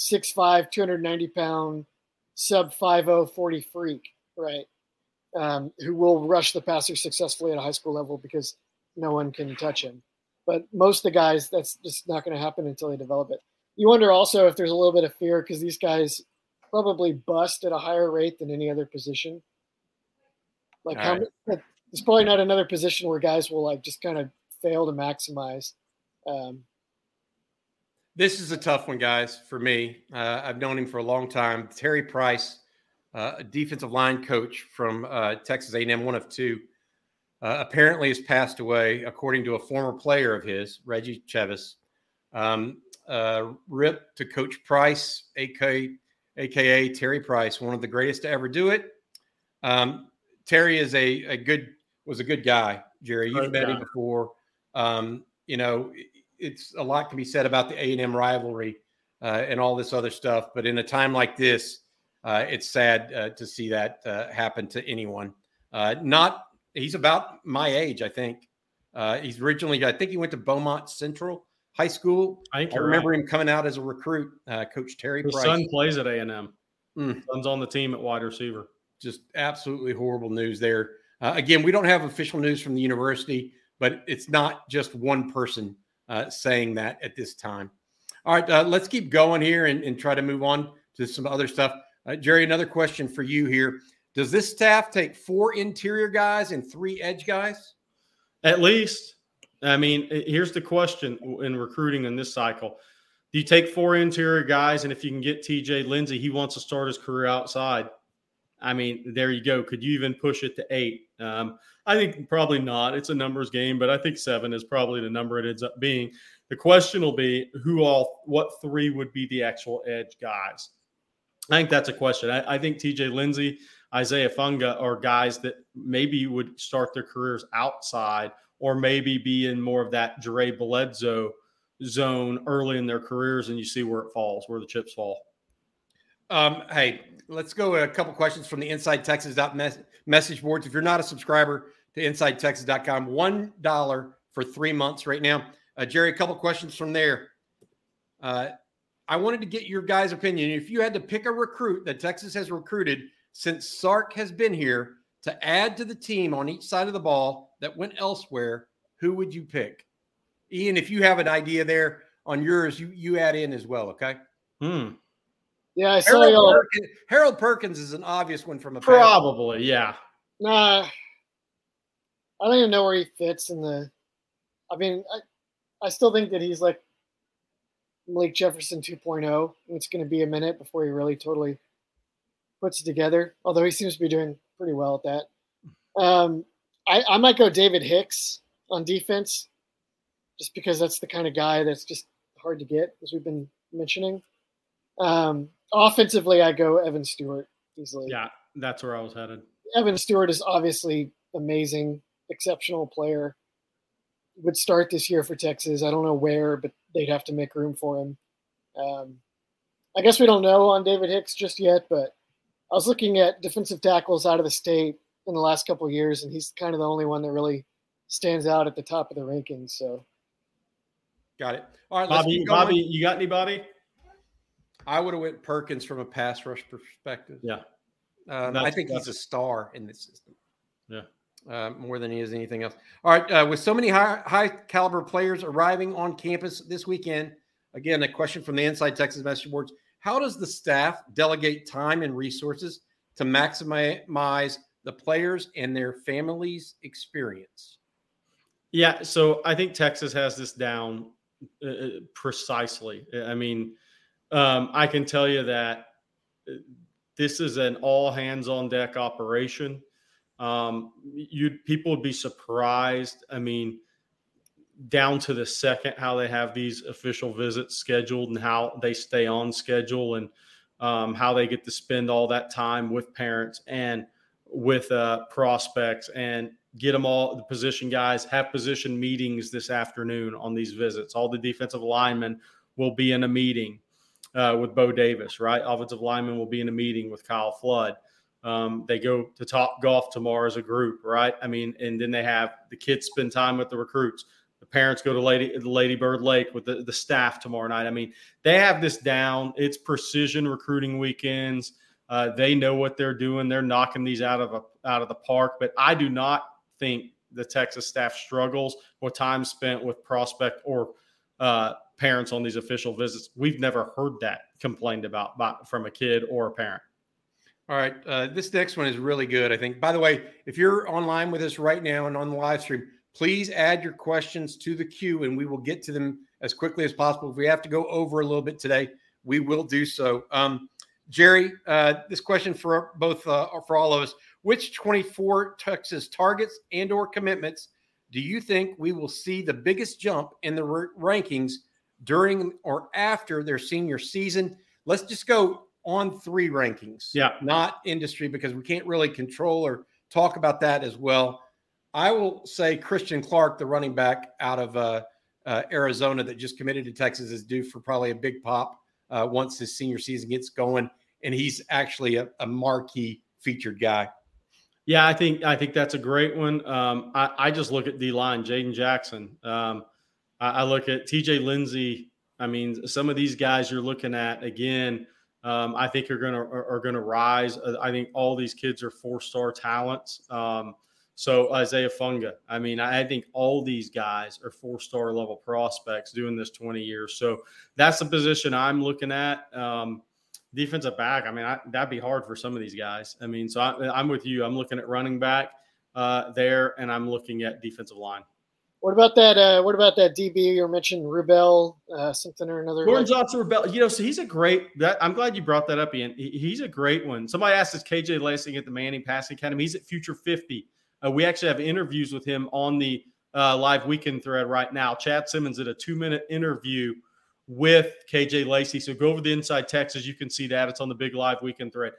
6'5", 290-pound, sub-5'0", 40 freak, right, who will rush the passer successfully at a high school level because no one can touch him. But most of the guys, that's just not going to happen until they develop it. You wonder also if there's a little bit of fear because these guys probably bust at a higher rate than any other position. Like, how many, there's probably not another position where guys will like just kind of fail to maximize. This is a tough one, guys, for me. I've known him for a long time. Terry Price, a defensive line coach from Texas A&M, one of two, apparently has passed away, according to a former player of his, Reggie Chevis. RIP to Coach Price, a.k.a. Terry Price, one of the greatest to ever do it. Terry is a good guy, Jerry. You've met him before. You know, it's a lot can be said about the A&M rivalry and all this other stuff. But in a time like this, it's sad to see that happen to anyone. He's about my age, I think. He's originally, I think he went to Beaumont Central High School. I remember him coming out as a recruit, Coach Terry Price. His son plays at A&M. His son's on the team at wide receiver. Just absolutely horrible news there. Again, we don't have official news from the university, but it's not just one person saying that at this time. All right, let's keep going here and try to move on to some other stuff. Jerry, another question for you here. Does this staff take 4 interior guys and 3 edge guys? At least. I mean, here's the question in recruiting in this cycle. Do you take 4 interior guys, and if you can get TJ Lindsey, he wants to start his career outside? I mean, there you go. Could you even push it to 8? I think probably not. It's a numbers game, but I think 7 is probably the number it ends up being. The question will be what 3 would be the actual edge guys. I think that's a question. I think TJ Lindsey, Isaiah Funga are guys that maybe would start their careers outside or maybe be in more of that Dre Bledsoe zone early in their careers, and you see where it falls, where the chips fall. Hey, let's go with a couple questions from the InsideTexas.net message boards. If you're not a subscriber to InsideTexas.com, $1 for 3 months right now. Jerry, a couple questions from there. I wanted to get your guys' opinion. If you had to pick a recruit that Texas has recruited since Sark has been here to add to the team on each side of the ball that went elsewhere, who would you pick? Ian, if you have an idea there on yours, you add in as well, okay? Yeah, I saw y'all. Harold Perkins is an obvious one from a probably, yeah. Nah, I don't even know where he fits in the. I mean, I still think that he's like Malik Jefferson 2.0, and it's going to be a minute before he really totally puts it together. Although he seems to be doing pretty well at that. I might go David Hicks on defense, just because that's the kind of guy that's just hard to get, as we've been mentioning. Offensively, I go Evan Stewart easily. Yeah, that's where I was headed. Evan Stewart is obviously amazing, exceptional player. Would start this year for Texas. I don't know where, but they'd have to make room for him. I guess we don't know on David Hicks just yet, but I was looking at defensive tackles out of the state in the last couple of years, and he's kind of the only one that really stands out at the top of the rankings. So, got it. All right, Bobby, you got anybody? I would have went Perkins from a pass rush perspective. Yeah. I think he's a star in this system. Yeah. More than he is anything else. All right. With so many high caliber players arriving on campus this weekend, again, a question from the Inside Texas message boards. How does the staff delegate time and resources to maximize the players and their families' experience? Yeah, so I think Texas has this down precisely. I mean, I can tell you that this is an all-hands-on-deck operation. People would be surprised, I mean, down to the second, how they have these official visits scheduled and how they stay on schedule and how they get to spend all that time with parents and with prospects and get them all, the position guys, have position meetings this afternoon on these visits. All the defensive linemen will be in a meeting with Bo Davis, right? Offensive linemen will be in a meeting with Kyle Flood. They go to Top Golf tomorrow as a group, right? I mean, and then they have the kids spend time with the recruits. The parents go to Lady Bird Lake with the staff tomorrow night. I mean, they have this down. It's precision recruiting weekends. They know what they're doing. They're knocking these out of the park. But I do not think the Texas staff struggles with time spent with prospect or parents on these official visits. We've never heard that complained about from a kid or a parent. All right. This next one is really good, I think. By the way, if you're online with us right now and on the live stream, please add your questions to the queue, and we will get to them as quickly as possible. If we have to go over a little bit today, we will do so. Jerry, this question for both for all of us: which 24 Texas targets and/or commitments do you think we will see the biggest jump in the rankings during or after their senior season? Let's just go on three rankings, not industry, because we can't really control or talk about that as well. I will say Christian Clark, the running back out of Arizona that just committed to Texas, is due for probably a big pop once his senior season gets going, and he's actually a marquee featured guy. Yeah, I think that's a great one. I just look at D-line, Jaden Jackson. I look at T.J. Lindsey. I mean, some of these guys you're looking at, again, I think are going to rise. I think all these kids are four-star talents. So Isaiah Funga, I mean, I think all these guys are four-star level prospects doing this 20 years. So that's the position I'm looking at. Defensive back, I mean, that'd be hard for some of these guys. I mean, so I'm with you. I'm looking at running back there, and I'm looking at defensive line. What about that? What about that DB you were mentioning, Rubel, something or another? Gordon Johnson Rubel. You know, so he's a great. I'm glad you brought that up, Ian. He's a great one. Somebody asked, is KJ Lansing at the Manning Passing Academy? He's at Future 50. We actually have interviews with him on the live weekend thread right now. Chad Simmons did a 2-minute interview with KJ Lacey. So go over to Inside Texas. You can see that. It's on the big live weekend thread.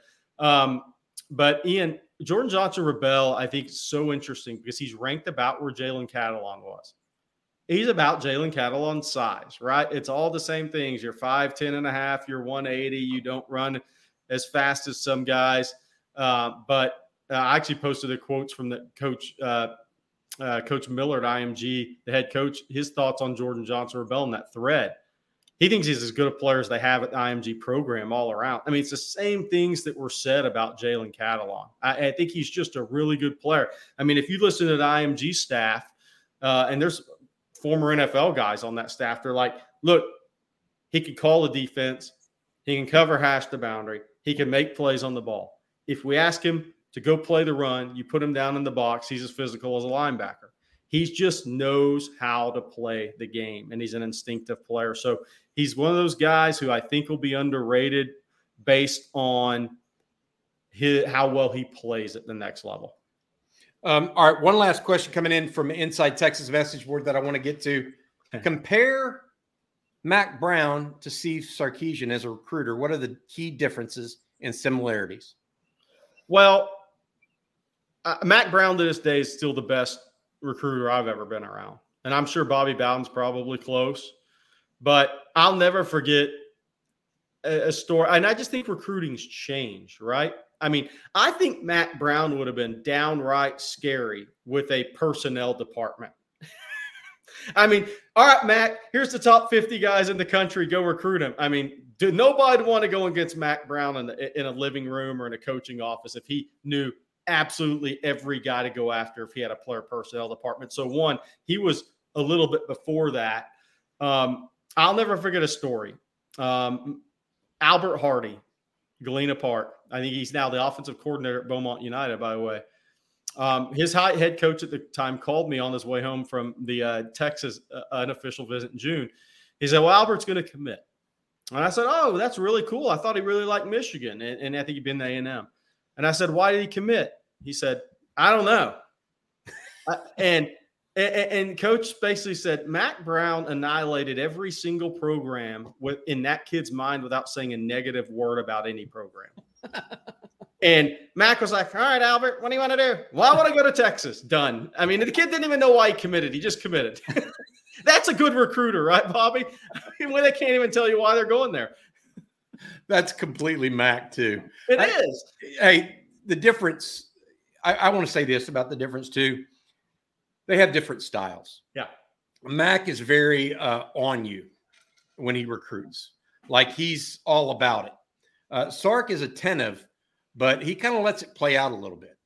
But Ian, Jordan Johnson-Rubel, I think, is so interesting because he's ranked about where Jalen Catalon was. He's about Jalen Catalon's size, right? It's all the same things. You're 5'10 and a half, you're 180. You don't run as fast as some guys. I actually posted the quotes from the coach, Coach Miller at IMG, the head coach, his thoughts on Jordan Johnson-Rubel in that thread. He thinks he's as good a player as they have at the IMG program all around. I mean, it's the same things that were said about Jalen Catalon. I think he's just a really good player. I mean, if you listen to the IMG staff, and there's former NFL guys on that staff, they're like, look, he can call the defense. He can cover hash the boundary. He can make plays on the ball. If we ask him to go play the run, you put him down in the box, he's as physical as a linebacker. He just knows how to play the game, and he's an instinctive player. So he's one of those guys who I think will be underrated based on how well he plays at the next level. All right, one last question coming in from Inside Texas message board that I want to get to. Compare Mack Brown to Steve Sarkisian as a recruiter. What are the key differences and similarities? Well, Mack Brown to this day is still the best recruiter I've ever been around. And I'm sure Bobby Bowden's probably close. But I'll never forget a story. And I just think recruiting's changed, right? I mean, I think Mack Brown would have been downright scary with a personnel department. I mean, all right, Mack, here's the top 50 guys in the country. Go recruit him. I mean, nobody would want to go against Mack Brown in a living room or in a coaching office if he knew absolutely every guy to go after, if he had a player personnel department. So, one, he was a little bit before that. I'll never forget a story. Albert Hardy Galena Park. I think he's now the offensive coordinator at Beaumont United, by the way. His head coach at the time called me on his way home from the Texas unofficial visit in June. He said, well, Albert's going to commit. And I said, oh, that's really cool. I thought he really liked Michigan, and I think he'd been to A&M. And I said, why did he commit? He said, I don't know. And coach basically said, Mack Brown annihilated every single program in that kid's mind without saying a negative word about any program. And Mack was like, all right, Albert, what do you want to do? Well, I want to go to Texas. Done. I mean, the kid didn't even know why he committed. He just committed. That's a good recruiter, right, Bobby? I mean, when they can't even tell you why they're going there. That's completely Mack, too. It is. Hey, the difference, I want to say this about the difference, too. They have different styles. Yeah. Mack is very on you when he recruits. Like, he's all about it. Sark is attentive, but he kind of lets it play out a little bit.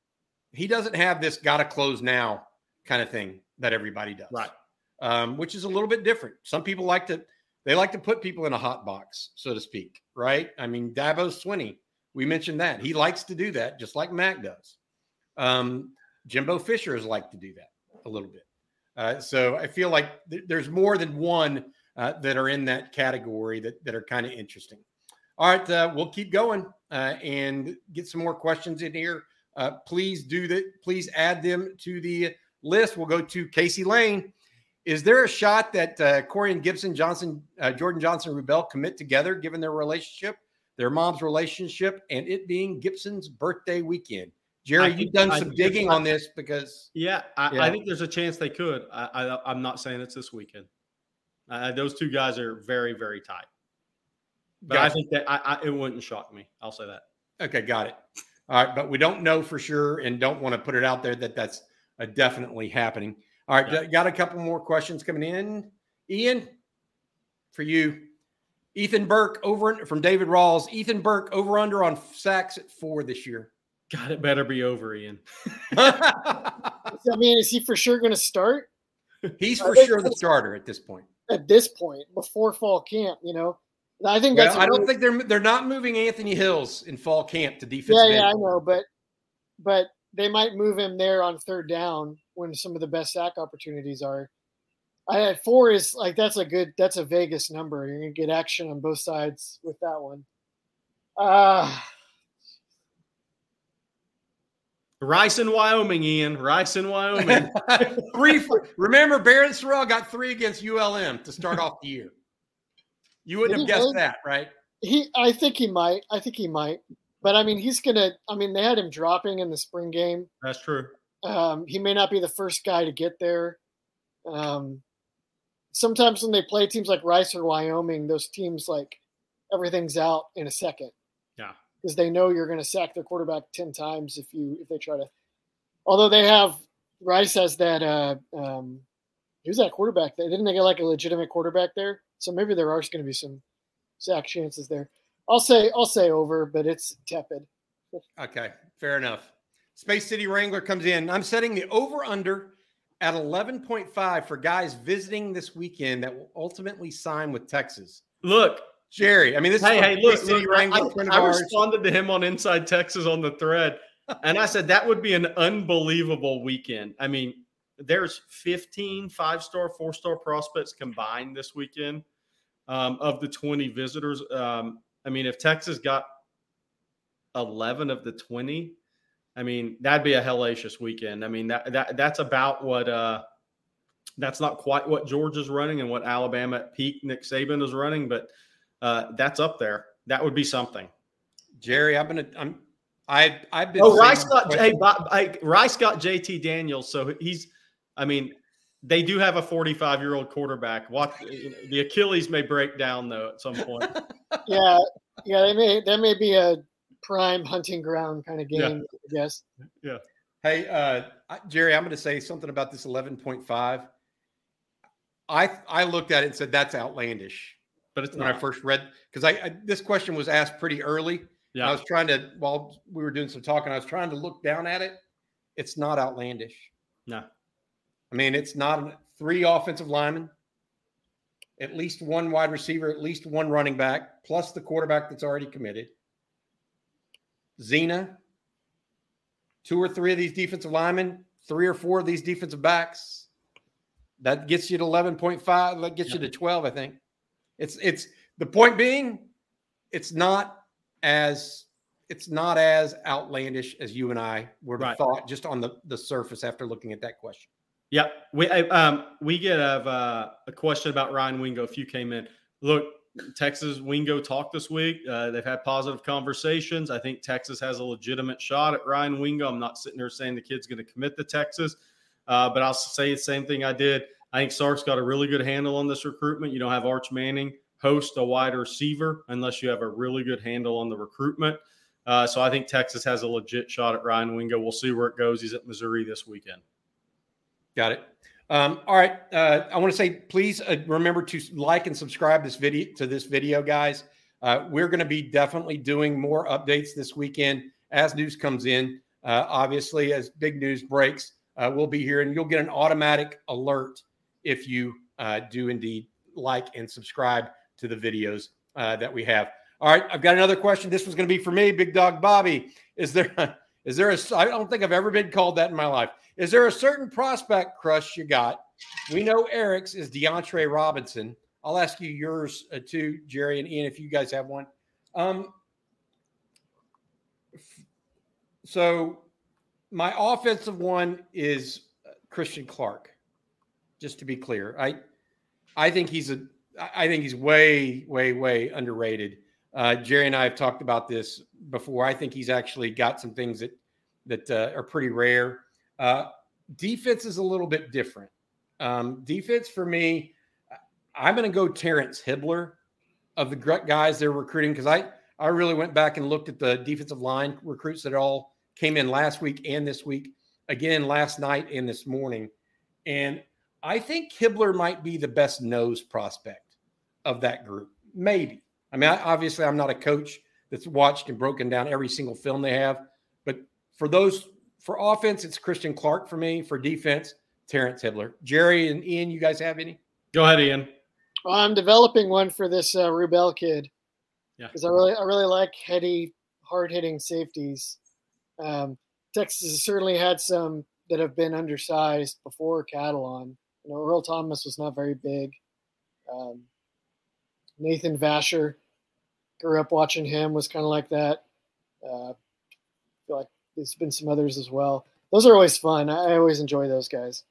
He doesn't have this gotta close now kind of thing that everybody does. Right. Which is a little bit different. Some people like to put people in a hot box, so to speak, right? I mean, Dabo Swinney, we mentioned that. He likes to do that just like Mack does. Jimbo Fisher has liked to do that a little bit. So I feel like there's more than one that are in that category that are kind of interesting. All right, we'll keep going and get some more questions in here. Please do that. Please add them to the list. We'll go to Casey Lane. Is there a shot that Corey and Gibson Johnson, Jordan Johnson, Rubel commit together given their relationship, their mom's relationship, and it being Gibson's birthday weekend? Jerry, you've done some digging on this because. Yeah. I think there's a chance they could. I'm not saying it's this weekend. Those two guys are very, very tight. But gotcha. I think that it wouldn't shock me. I'll say that. Okay, got it. All right, but we don't know for sure and don't want to put it out there that that's definitely happening. All right, yeah. Got a couple more questions coming in. Ian, for you. Ethan Burke over from David Rawls. Ethan Burke over under on sacks at 4 this year. God, it better be over, Ian. I mean, is he for sure going to start? He's for sure the starter at this point. At this point, before fall camp, you know. I think that's. I don't think they're not moving Anthony Hills in fall camp to defensive end. Yeah, I know, but they might move him there on third down when some of the best sack opportunities are. I had 4 is like that's a Vegas number. You're gonna get action on both sides with that one. Rice in Wyoming, Ian. Rice in Wyoming. 3. Remember, Baron Sorrell got 3 against ULM to start off the year. You wouldn't have guessed that, right? I think he might. But, I mean, they had him dropping in the spring game. That's true. He may not be the first guy to get there. Sometimes when they play teams like Rice or Wyoming, those teams, like, everything's out in a second. Yeah. Because they know you're going to sack their quarterback 10 times if they try to. Although they have – Rice has that who's that quarterback? Didn't they get, like, a legitimate quarterback there? So maybe there are going to be some sack chances there. I'll say over, but it's tepid. Okay, fair enough. Space City Wrangler comes in. I'm setting the over-under at 11.5 for guys visiting this weekend that will ultimately sign with Texas. Look, Jerry, I mean, this is Space City Wrangler. I responded to him on Inside Texas on the thread, and I said that would be an unbelievable weekend. I mean, there's 15 5-star, 4-star prospects combined this weekend of the 20 visitors. I mean, if Texas got 11 of the 20, I mean, that'd be a hellacious weekend. I mean, that's about what that's not quite what Georgia's running and what Alabama at peak Nick Saban is running, but that's up there. That would be something. Jerry, I've been. Oh, Rice got JT Daniels, so he's. I mean, they do have a 45-year-old quarterback. What the Achilles may break down though at some point. Yeah, that may be a prime hunting ground kind of game, yeah. I guess. Yeah. Hey, Jerry, I'm going to say something about this 11.5. I looked at it and said that's outlandish, but it's when I first read because I this question was asked pretty early. Yeah. I was trying to while we were doing some talking. I was trying to look down at it. It's not outlandish. No. I mean, it's not 3 offensive linemen, at least 1 wide receiver, at least 1 running back, plus the quarterback that's already committed. Zena, two or three of these defensive linemen, three or four of these defensive backs. That gets you to 11.5. That gets you to 12, I think. It's the point being, it's not as outlandish as you and I would have thought just on the surface after looking at that question. Yeah. We get a question about Ryan Wingo if you came in. Look, Texas Wingo talked this week. They've had positive conversations. I think Texas has a legitimate shot at Ryan Wingo. I'm not sitting here saying the kid's going to commit to Texas, but I'll say the same thing I did. I think Sark's got a really good handle on this recruitment. You don't have Arch Manning host a wide receiver unless you have a really good handle on the recruitment. So I think Texas has a legit shot at Ryan Wingo. We'll see where it goes. He's at Missouri this weekend. Got it. All right. I want to say, please remember to like and subscribe to this video, guys. We're going to be definitely doing more updates this weekend as news comes in. Obviously, as big news breaks, we'll be here, and you'll get an automatic alert if you do indeed like and subscribe to the videos that we have. All right. I've got another question. This was going to be for me, Big Dog Bobby. Is there a, I don't think I've ever been called that in my life. Is there a certain prospect crush you got? We know Eric's is DeAndre Robinson. I'll ask you yours too, Jerry and Ian, if you guys have one. So my offensive one is Christian Clark. Just to be clear, I think he's way underrated. Jerry and I have talked about this before. I think he's actually got some things that are pretty rare. Defense is a little bit different. Defense for me, I'm going to go Terrence Hibbler of the guys they're recruiting, because I really went back and looked at the defensive line recruits that all came in last week and this week, again last night and this morning. And I think Hibbler might be the best nose prospect of that group, maybe. I mean, obviously, I'm not a coach that's watched and broken down every single film they have. But for offense, it's Christian Clark for me. For defense, Terrence Hibbler. Jerry and Ian, you guys have any? Go ahead, Ian. Well, I'm developing one for this Rubel kid. Yeah. Because I really like heady, hard-hitting safeties. Texas has certainly had some that have been undersized before Catalon. You know, Earl Thomas was not very big. Nathan Vasher. Grew up watching him, was kind of like that. I feel like there's been some others as well. Those are always fun. I always enjoy those guys.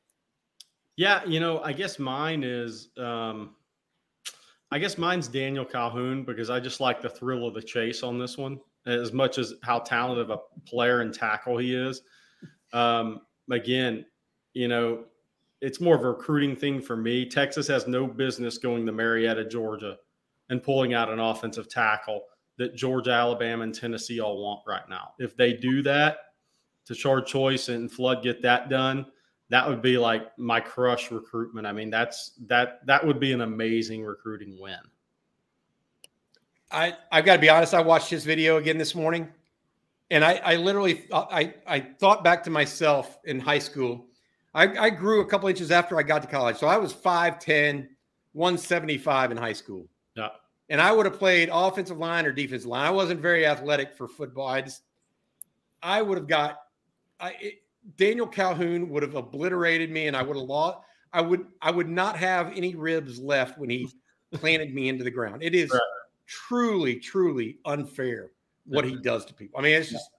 Yeah, you know, I guess mine is Daniel Calhoun, because I just like the thrill of the chase on this one, as much as how talented of a player and tackle he is. Again, you know, it's more of a recruiting thing for me. Texas has no business going to Marietta, Georgia, and pulling out an offensive tackle that Georgia, Alabama, and Tennessee all want right now. If they do that, Tashard Choice and Flood get that done, that would be like my crush recruitment. I mean, that would be an amazing recruiting win. I've got to be honest. I watched his video again this morning, and I literally thought back to myself in high school. I grew a couple inches after I got to college. So I was 5'10", 175 in high school. Yeah. And I would have played offensive line or defensive line. I wasn't very athletic for football. Daniel Calhoun would have obliterated me, and I would have lost. I would not have any ribs left when he planted me into the ground. It is truly unfair what he does to people. I mean, it's just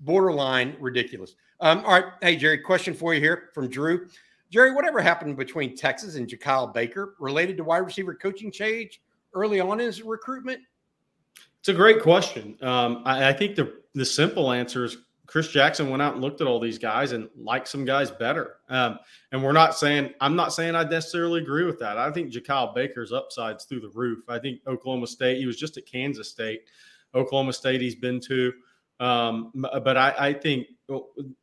borderline ridiculous. All right. Hey, Jerry, question for you here from Drew. Jerry, whatever happened between Texas and Ja'Kyle Baker related to wide receiver coaching change early on in his recruitment? It's a great question. I think the simple answer is Chris Jackson went out and looked at all these guys and liked some guys better. And I'm not saying I necessarily agree with that. I think Ja'Kyle Baker's upside's through the roof. I think Oklahoma State, he was just at Kansas State. Oklahoma State he's been to. But I think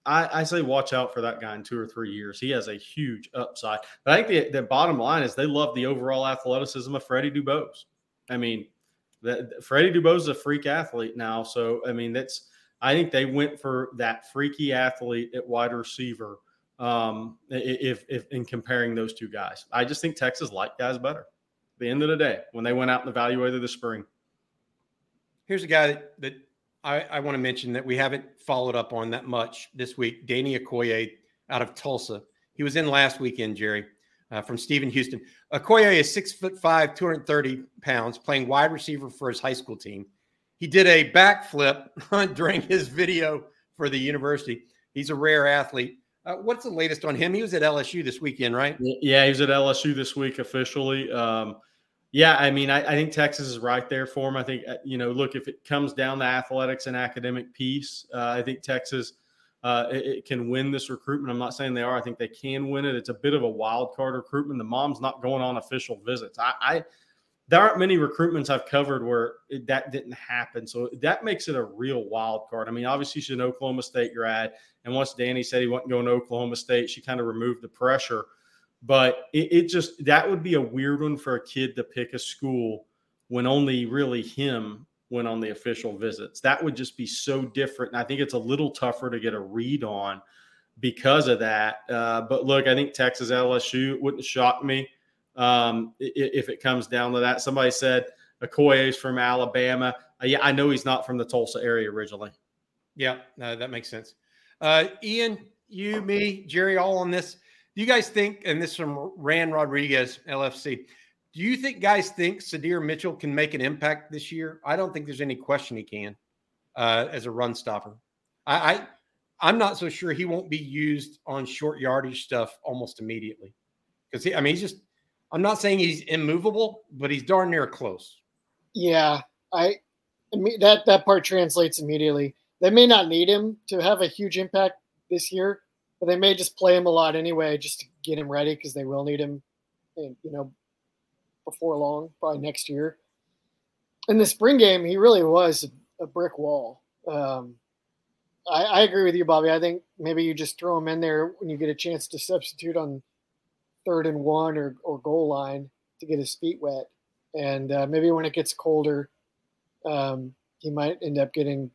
I say watch out for that guy in 2 or 3 years. He has a huge upside. But I think the bottom line is they love the overall athleticism of Freddie Dubose. I mean, Freddie Dubose is a freak athlete now. So, I mean, I think they went for that freaky athlete at wide receiver if in comparing those two guys. I just think Texas liked guys better at the end of the day when they went out and evaluated the spring. Here's a guy that I want to mention that we haven't followed up on that much this week. Danny Okoye out of Tulsa. He was in last weekend, Jerry, from Stephen Houston. Okoye is 6'5", 230 pounds, playing wide receiver for his high school team. He did a backflip during his video for the university. He's a rare athlete. What's the latest on him? He was at LSU this weekend, right? Yeah, he was at LSU this week officially. Yeah, I mean, I think Texas is right there for him. I think, you know, look, if it comes down to athletics and academic piece, I think Texas it can win this recruitment. I'm not saying they are. I think they can win it. It's a bit of a wild card recruitment. The mom's not going on official visits. There aren't many recruitments I've covered where that didn't happen. So that makes it a real wild card. I mean, obviously she's an Oklahoma State grad. And once Danny said he wasn't going to Oklahoma State, she kind of removed the pressure. But it just – that would be a weird one for a kid to pick a school when only really him went on the official visits. That would just be so different. And I think it's a little tougher to get a read on because of that. But, look, I think Texas LSU wouldn't shock me if it comes down to that. Somebody said Okoye's from Alabama. Yeah, I know he's not from the Tulsa area originally. Yeah, no, that makes sense. Ian, you, me, Jerry, all on this. Do you guys think, and this is from Ran Rodriguez, LFC, do you think guys think Sudhir Mitchell can make an impact this year? I don't think there's any question he can as a run stopper. I'm not so sure he won't be used on short yardage stuff almost immediately. Because, I'm not saying he's immovable, but he's darn near close. Yeah, that part translates immediately. They may not need him to have a huge impact this year, but they may just play him a lot anyway just to get him ready because they will need him, before long, probably next year. In the spring game, he really was a brick wall. I agree with you, Bobby. I think maybe you just throw him in there when you get a chance to substitute on 3rd and 1 or goal line to get his feet wet. And maybe when it gets colder, he might end up getting,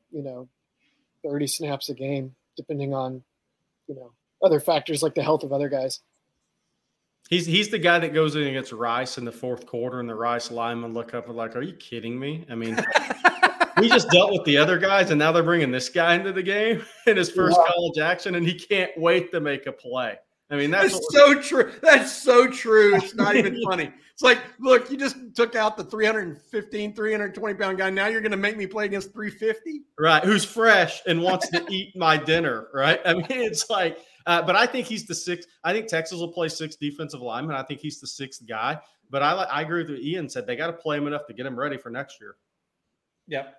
30 snaps a game depending on – other factors like the health of other guys. He's the guy that goes in against Rice in the 4th quarter and the Rice linemen look up and like, are you kidding me? I mean, we just dealt with the other guys and now they're bringing this guy into the game in his first college action and he can't wait to make a play. I mean, that's so true. That's so true. It's not even funny. It's like, look, you just took out the 315, 320-pound guy. Now you're going to make me play against 350? Right, who's fresh and wants to eat my dinner, right? I mean, it's like but I think he's the 6th. I think Texas will play 6 defensive linemen. I think he's the 6th guy. But I agree with what Ian said. They got to play him enough to get him ready for next year. Yep,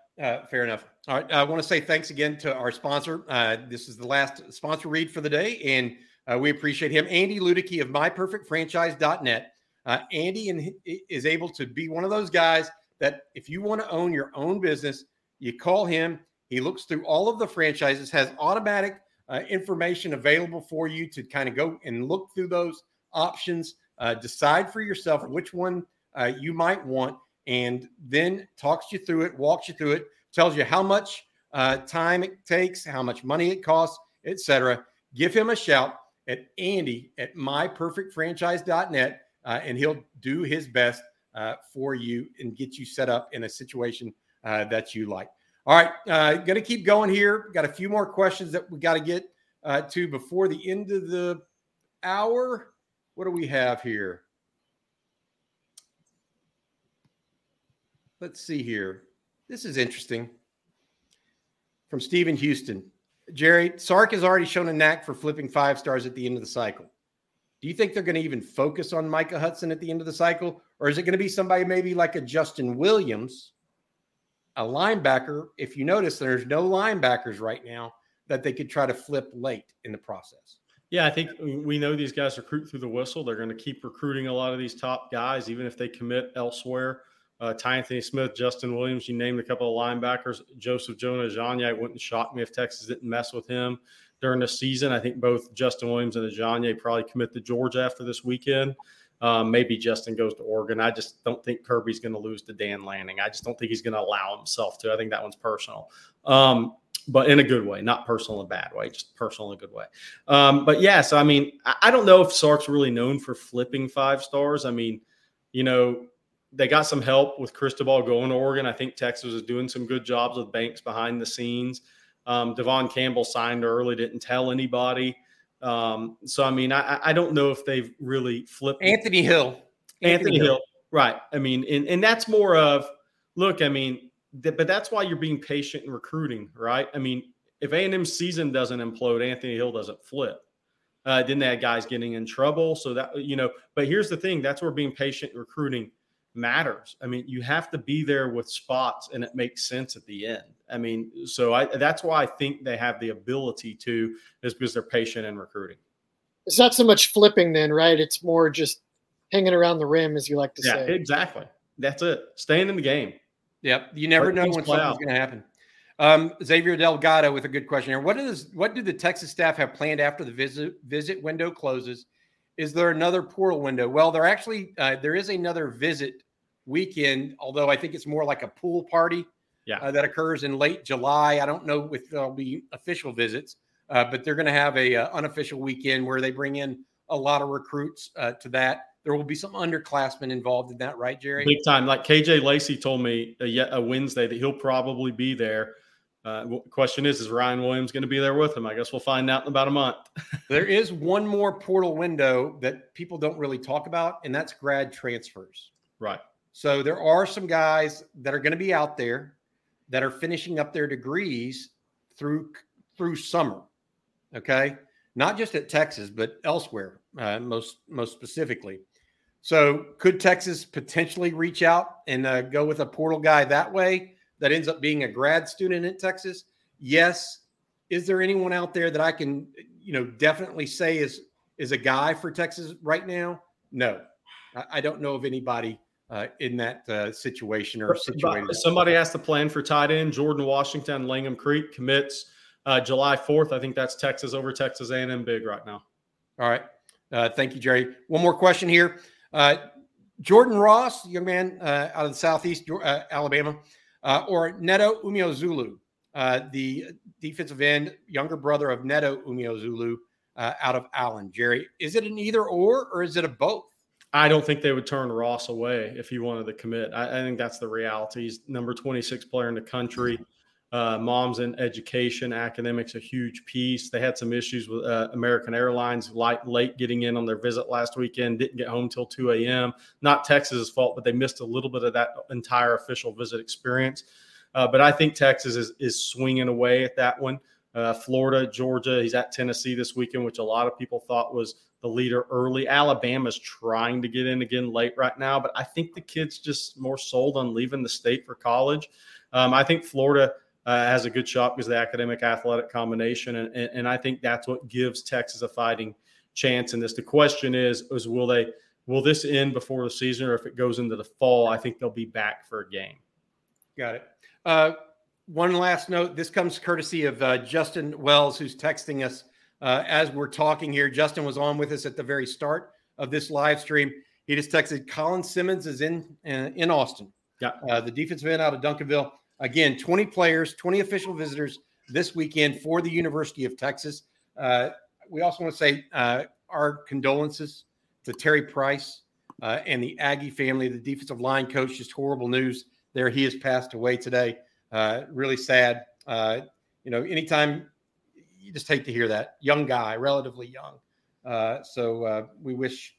fair enough. All right, I want to say thanks again to our sponsor. This is the last sponsor read for the day, and we appreciate him. Andy Ludeke of MyPerfectFranchise.net. Andy is able to be one of those guys that if you want to own your own business, you call him. He looks through all of the franchises, has automatic information available for you to kind of go and look through those options, decide for yourself which one you might want, and then talks you through it, walks you through it, tells you how much time it takes, how much money it costs, etc. Give him a shout at Andy at myperfectfranchise.net, and he'll do his best for you and get you set up in a situation that you like. All right, going to keep going here. Got a few more questions that we got to get to before the end of the hour. What do we have here? Let's see here. This is interesting. From Stephen Houston. Jerry, Sark has already shown a knack for flipping 5 stars at the end of the cycle. Do you think they're going to even focus on Micah Hudson at the end of the cycle? Or is it going to be somebody maybe like a Justin Williams, a linebacker? If you notice, there's no linebackers right now that they could try to flip late in the process. Yeah, I think we know these guys recruit through the whistle. They're going to keep recruiting a lot of these top guys, even if they commit elsewhere. Ty Anthony Smith, Justin Williams, you named a couple of linebackers. Joseph Jonah-Ajanye, it wouldn't shock me if Texas didn't mess with him during the season. I think both Justin Williams and Ajanye probably commit to Georgia after this weekend. Maybe Justin goes to Oregon. I just don't think Kirby's going to lose to Dan Lanning. I just don't think he's going to allow himself to. I think that one's personal. But in a good way, not personal in a bad way, just personal in a good way. But, yeah, so, I mean, I don't know if Sark's really known for flipping 5 stars. I mean, They got some help with Cristobal going to Oregon. I think Texas is doing some good jobs with Banks behind the scenes. Devon Campbell signed early, didn't tell anybody. So, I mean, I don't know if they've really flipped. Anthony Hill. Right. I mean, and that's more of, look, I mean, but that's why you're being patient in recruiting, right? I mean, if A&M's season doesn't implode, Anthony Hill doesn't flip. Then they had guys getting in trouble. So that, you know, but here's the thing. That's where being patient in recruiting matters. I mean, you have to be there with spots and it makes sense at the end. I mean, so that's why I think they have the ability to, is because they're patient in recruiting. It's not so much flipping then, right? It's more just hanging around the rim, as you like to say. Exactly. That's it. Staying in the game. Yep. You never know when something's going to happen. Xavier Delgado with a good question here. What do the Texas staff have planned after the visit window closes? Is there another portal window? Well, there actually there is another visit weekend, although I think it's more like a pool party that occurs in late July. I don't know if there'll be official visits, but they're going to have a unofficial weekend where they bring in a lot of recruits to that. There will be some underclassmen involved in that, right, Jerry? Big time. Like KJ Lacey told me a Wednesday that he'll probably be there. Question is Ryan Williams going to be there with him? I guess we'll find out in about a month. There is one more portal window that people don't really talk about, and that's grad transfers. Right. So there are some guys that are going to be out there that are finishing up their degrees through summer. Okay. Not just at Texas, but elsewhere, most specifically. So could Texas potentially reach out and go with a portal guy that way that ends up being a grad student at Texas? Yes. Is there anyone out there that I can, definitely say is a guy for Texas right now? No. I don't know of anybody in that situation or situated. Somebody has to plan for tight end. Jordan Washington, Langham Creek, commits July 4th. I think that's Texas over Texas A&M big right now. All right. Thank you, Jerry. One more question here. Jordan Ross, young man out of the Southeast Alabama, or Neto Umeozulu, the defensive end, younger brother of Neto Umeozulu out of Allen. Jerry, is it an either or is it a both? I don't think they would turn Ross away if he wanted to commit. I think that's the reality. He's number 26 player in the country. Moms in education, academics, a huge piece. They had some issues with American Airlines late getting in on their visit last weekend, didn't get home till 2 a.m. Not Texas's fault, but they missed a little bit of that entire official visit experience. But I think Texas is swinging away at that one. Florida, Georgia, he's at Tennessee this weekend, which a lot of people thought was the leader early. Alabama's trying to get in again late right now, but I think the kid's just more sold on leaving the state for college. I think Florida has a good shot because of the academic-athletic combination, and I think that's what gives Texas a fighting chance in this. The question is will this end before the season, or if it goes into the fall, I think they'll be back for a game. Got it. One last note. This comes courtesy of Justin Wells, who's texting us as we're talking here. Justin was on with us at the very start of this live stream. He just texted, Colin Simmons is in Austin. Yeah. The defensive end out of Duncanville. Again, 20 players, 20 official visitors this weekend for the University of Texas. We also want to say our condolences to Terry Price and the Aggie family. The defensive line coach, just horrible news there. He has passed away today. Really sad. Anytime you just hate to hear that. Young guy, relatively young. So we wish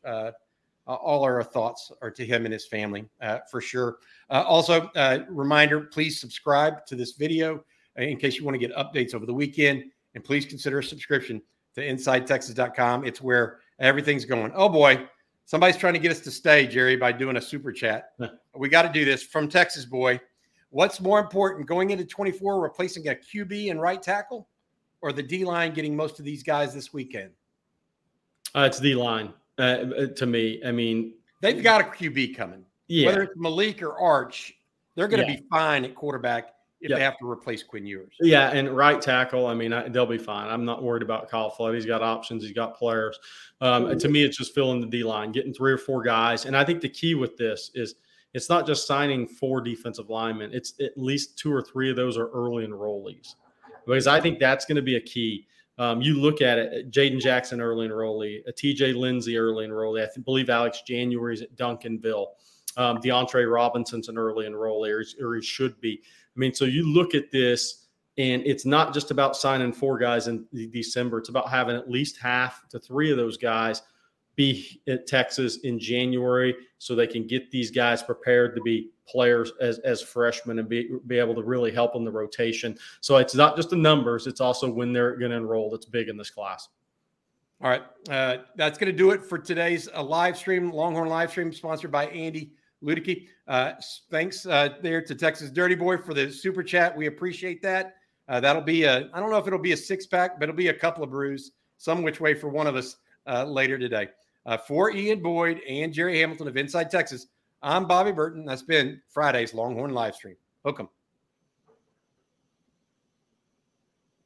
all our thoughts are to him and his family for sure. Also, reminder, please subscribe to this video in case you want to get updates over the weekend. And please consider a subscription to InsideTexas.com. It's where everything's going. Oh, boy. Somebody's trying to get us to stay, Jerry, by doing a super chat. We got to do this. From Texas Boy, what's more important, going into 24, replacing a QB and right tackle, or the D-line getting most of these guys this weekend? It's D-line. To me, I mean, they've got a QB coming. Yeah. Whether it's Malik or Arch, they're going to be fine at quarterback if they have to replace Quinn Ewers. Yeah, and right tackle, I mean, they'll be fine. I'm not worried about Kyle Flood. He's got options. He's got players. To me, it's just filling the D-line, getting three or four guys. And I think the key with this is it's not just signing four defensive linemen. It's at least two or three of those are early enrollees, because I think that's going to be a key. You look at it, Jaden Jackson early enrollee, a TJ Lindsey early enrollee. I believe Alex January's at Duncanville. DeAndre Robinson's an early enrollee, or he should be. I mean, so you look at this, and it's not just about signing four guys in December. It's about having at least half to three of those guys be at Texas in January so they can get these guys prepared to be players as freshmen and be able to really help in the rotation. So it's not just the numbers. It's also when they're going to enroll that's big in this class. All right. That's going to do it for today's live stream, Longhorn live stream, sponsored by Andy Ludeke. Thanks there to Texas Dirty Boy for the super chat. We appreciate that. That'll be a, I don't know if it'll be a six-pack, but it'll be a couple of brews, some which way for one of us later today. For Ian Boyd and Jerry Hamilton of Inside Texas, I'm Bobby Burton. That's been Friday's Longhorn Livestream. Hook 'em.